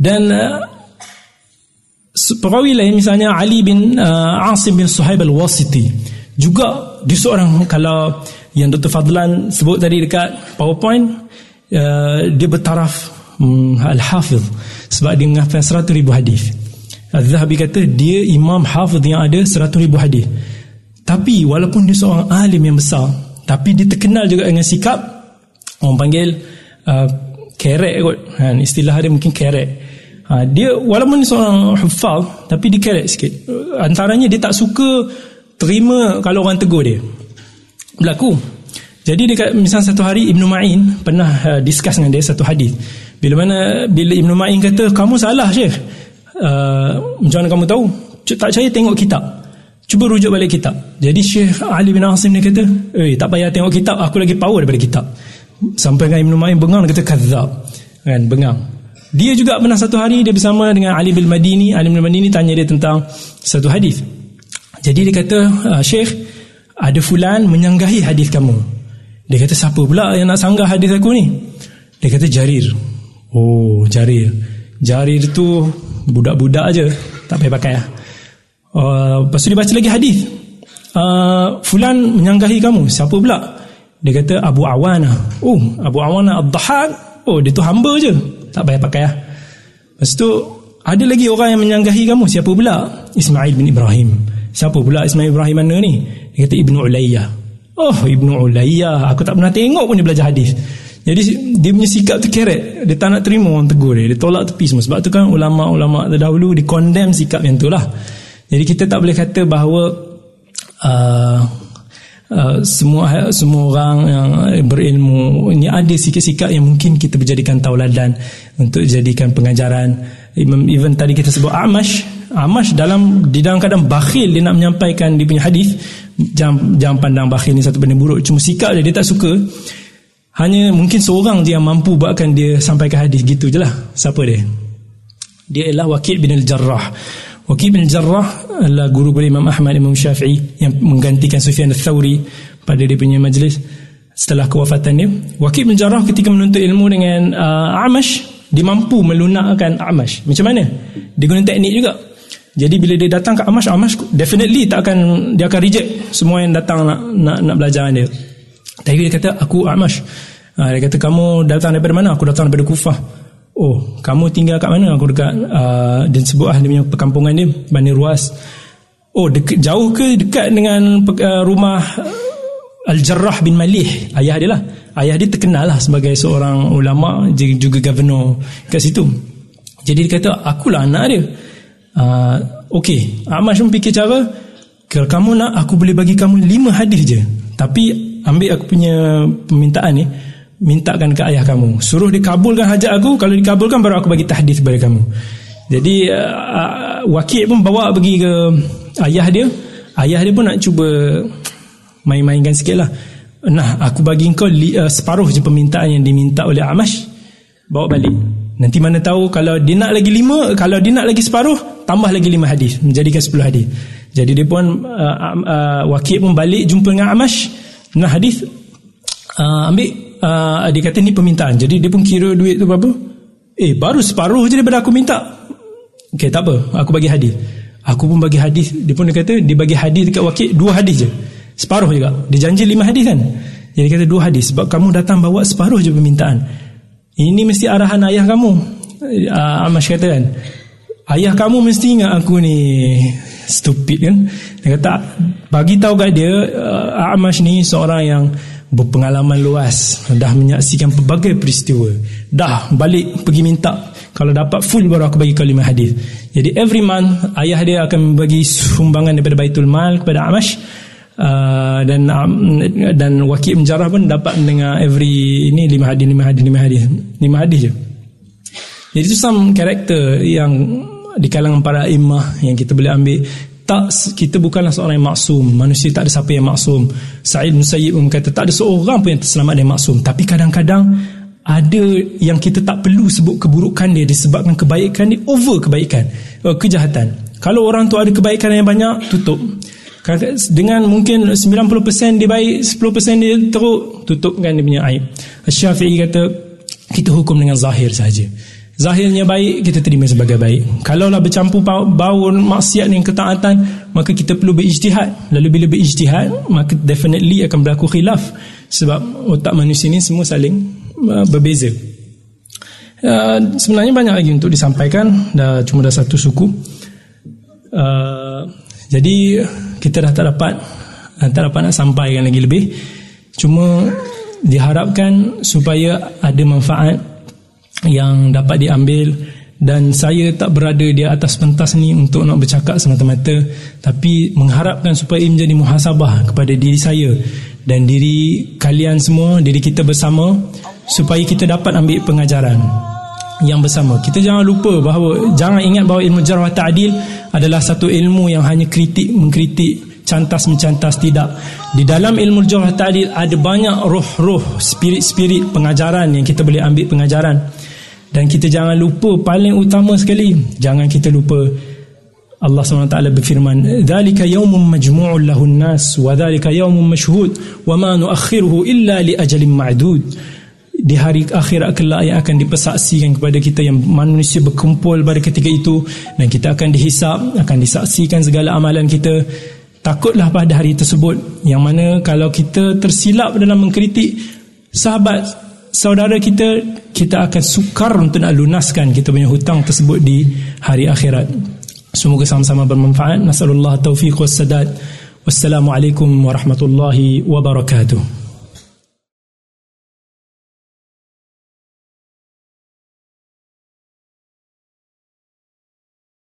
Dan perawi lain misalnya Ali bin Asim bin Suhaib al-Wasiti juga, dia seorang, kalau yang Dr. Fadlan sebut tadi dekat PowerPoint, dia bertaraf al-Hafiz, sebab dia menghafal 100,000 hadis. Az-Zahabi kata dia imam hafiz yang ada 100,000 hadis. Tapi walaupun dia seorang alim yang besar, tapi dia terkenal juga dengan sikap, orang panggil kerek kot, istilah dia mungkin kerek. Dia walaupun dia seorang hafal, tapi dia kerek sikit. Antaranya dia tak suka terima kalau orang tegur dia. Berlaku. Jadi dekat misalnya satu hari Ibn Ma'in pernah discuss dengan dia satu hadis. Bila Ibn Ma'in kata, kamu salah Syekh. Macam mana kamu tahu? Tak percaya tengok kitab. Cuba rujuk balik kitab. Jadi Syekh Ali bin Asim dia kata, tak payah tengok kitab, aku lagi power daripada kitab. Sampai kan Ibn Ma'in bengang, dia kata kadzab. Kan, bengang. Dia juga pernah satu hari dia bersama dengan Ali bin Al-Madini. Ali bin Al-Madini tanya dia tentang satu hadis. Jadi dia kata, Syekh, ada fulan menyanggahi hadis kamu. Dia kata, siapa pula yang nak sanggah hadis aku ni? Dia kata, Jarir. Oh, Jarir. Jarir tu budak-budak aje, tak payah pakai lah. Lepas tu dia baca lagi hadis. Fulan menyanggahi kamu. Siapa pula? Dia kata, Abu Awana. Oh, Abu Awana ad-Dhahak. Oh, dia tu hamba je, tak payah pakai lah. Lepas tu ada lagi orang yang menyanggahi kamu. Siapa pula? Ismail bin Ibrahim. Siapa pula Ismail Ibrahim mana ni? Dia kata Ibn Ulayyah. Oh, Ibn Ulayyah, aku tak pernah tengok pun dia belajar hadis. Jadi dia punya sikap tu kerek, dia tak nak terima orang tegur dia, dia tolak tepi semua. Sebab tu kan ulama-ulama terdahulu dia condemn sikap yang tu lah. Jadi kita tak boleh kata bahawa semua orang yang berilmu ini ada sikap-sikap yang mungkin kita berjadikan tauladan untuk jadikan pengajaran. Even tadi kita sebut Amash dalam keadaan bakhil, dia nak menyampaikan dia punya hadis. Jangan pandang bakhil ni satu benda buruk, cuma sikap dia tak suka. Hanya mungkin seorang je yang mampu buatkan dia sampaikan hadis gitu je lah. Siapa dia? Dia ialah Waqi' bin al-Jarrah. Waqi' bin al-Jarrah adalah guru kepada Imam Ahmad, Imam Syafi'i, yang menggantikan Sufyan al-Thawri pada dia punya majlis setelah kewafatan dia. Waqi' bin al-Jarrah ketika menuntut ilmu dengan Amash, dia mampu melunakkan Amash. Macam mana? Dia guna teknik juga. Jadi bila dia datang ke Amash, Amash definitely dia akan reject semua yang datang nak belajar dia. Tapi dia kata, aku Amash. Dia kata, kamu datang daripada mana? Aku datang daripada Kufah. oh, kamu tinggal kat mana? Aku dekat dia sebut dia punya perkampungan dia, Bani Ruas. Oh, jauh ke dekat dengan rumah Al-Jarrah bin Malik? Ayah dia lah. Ayah dia terkenal lah sebagai seorang ulama, juga governor kat situ. Jadi dia kata, akulah anak dia. Okey, Amash pun fikir cara, kalau kamu nak, aku boleh bagi kamu 5 hadis je. Tapi ambil aku punya permintaan ni, mintakan ke ayah kamu, suruh dikabulkan hajat aku. Kalau dikabulkan, baru aku bagi tahdis kepada kamu. Jadi Waqi' pun bawa pergi ke ayah dia. Ayah dia pun nak cuba main-mainkan sikit lah. Nah, aku bagi kau separuh je permintaan yang diminta oleh Amash, bawa balik. Nanti mana tahu kalau dia nak lagi 5, kalau dia nak lagi separuh, tambah lagi 5 hadis, menjadikan 10 hadis. Jadi dia pun Waqi' pun balik jumpa dengan Amash dengan hadis. Ambil, dia kata ni permintaan. Jadi dia pun kira duit tu berapa. Baru separuh je daripada aku minta. Okay, tak apa, aku bagi hadis. Aku pun bagi hadis. Dia pun dia kata, dia bagi hadis dekat Waqi', 2 hadis je, separuh juga. Dia janji 5 hadis kan. Jadi dia kata 2 hadis, sebab kamu datang bawa separuh je permintaan. Ini mesti arahan ayah kamu. Amash kata kan, ayah kamu mesti ingat aku ni stupid kan. Dia kata, bagi tahu kat dia, Amash ni seorang yang berpengalaman luas, dah menyaksikan pelbagai peristiwa, dah balik pergi minta, kalau dapat full baru aku bagi kau 5 hadis. Jadi every month ayah dia akan bagi sumbangan daripada Baitul Mal kepada Amash, dan Waqi' bin Jarrah pun dapat mendengar every ini 5 hadis je. Jadi itu some karakter yang di kalangan para imam yang kita boleh ambil. Kita bukanlah seorang yang maksum. Manusia tak ada siapa yang maksum. Sa'id bin Musayyib kata tak ada seorang pun yang terselamat dari maksum. Tapi kadang-kadang ada yang kita tak perlu sebut keburukan dia, disebabkan kebaikan dia over kebaikan, kejahatan. Kalau orang tu ada kebaikan yang banyak, tutup. Dengan mungkin 90% dia baik, 10% dia teruk, tutupkan dia punya aib. Syafi'i kata kita hukum dengan zahir sahaja. Zahirnya baik, kita terima sebagai baik. Kalaulah bercampur bau maksiat dengan ketaatan, maka kita perlu berijtihad. Lalu bila berijtihad, maka definitely akan berlaku khilaf, sebab otak manusia ni semua saling berbeza. Sebenarnya banyak lagi untuk disampaikan, cuma dah 1 suku. Jadi kita dah tak dapat nak sampaikan lagi lebih. Cuma diharapkan supaya ada manfaat yang dapat diambil, dan saya tak berada di atas pentas ni untuk nak bercakap semata-mata, tapi mengharapkan supaya ia menjadi muhasabah kepada diri saya dan diri kalian semua, diri kita bersama, supaya kita dapat ambil pengajaran yang bersama. Kita jangan lupa bahawa, jangan ingat bahawa ilmu jarh wa ta'dil adalah satu ilmu yang hanya kritik mengkritik, cantas mencantas. Tidak, di dalam ilmu jarh wa ta'dil ada banyak roh-roh, spirit-spirit pengajaran yang kita boleh ambil pengajaran. Dan kita jangan lupa, paling utama sekali, jangan kita lupa Allah SWT berfirman, "Dzalika yawmun majmu'un lahun nas wa dzalika yawmun mashhud wa ma nu'akhiruhu illa li ajalin ma'dud." Di hari akhirat kelak yang akan dipersaksikan kepada kita, yang manusia berkumpul pada ketika itu, dan kita akan dihisap, akan disaksikan segala amalan kita. Takutlah pada hari tersebut, yang mana kalau kita tersilap dalam mengkritik sahabat saudara kita, kita akan sukar untuk nak lunaskan kita punya hutang tersebut di hari akhirat. Semoga sama-sama bermanfaat. Nasallallahu taufiq wassadad. Wassalamualaikum warahmatullahi wabarakatuh.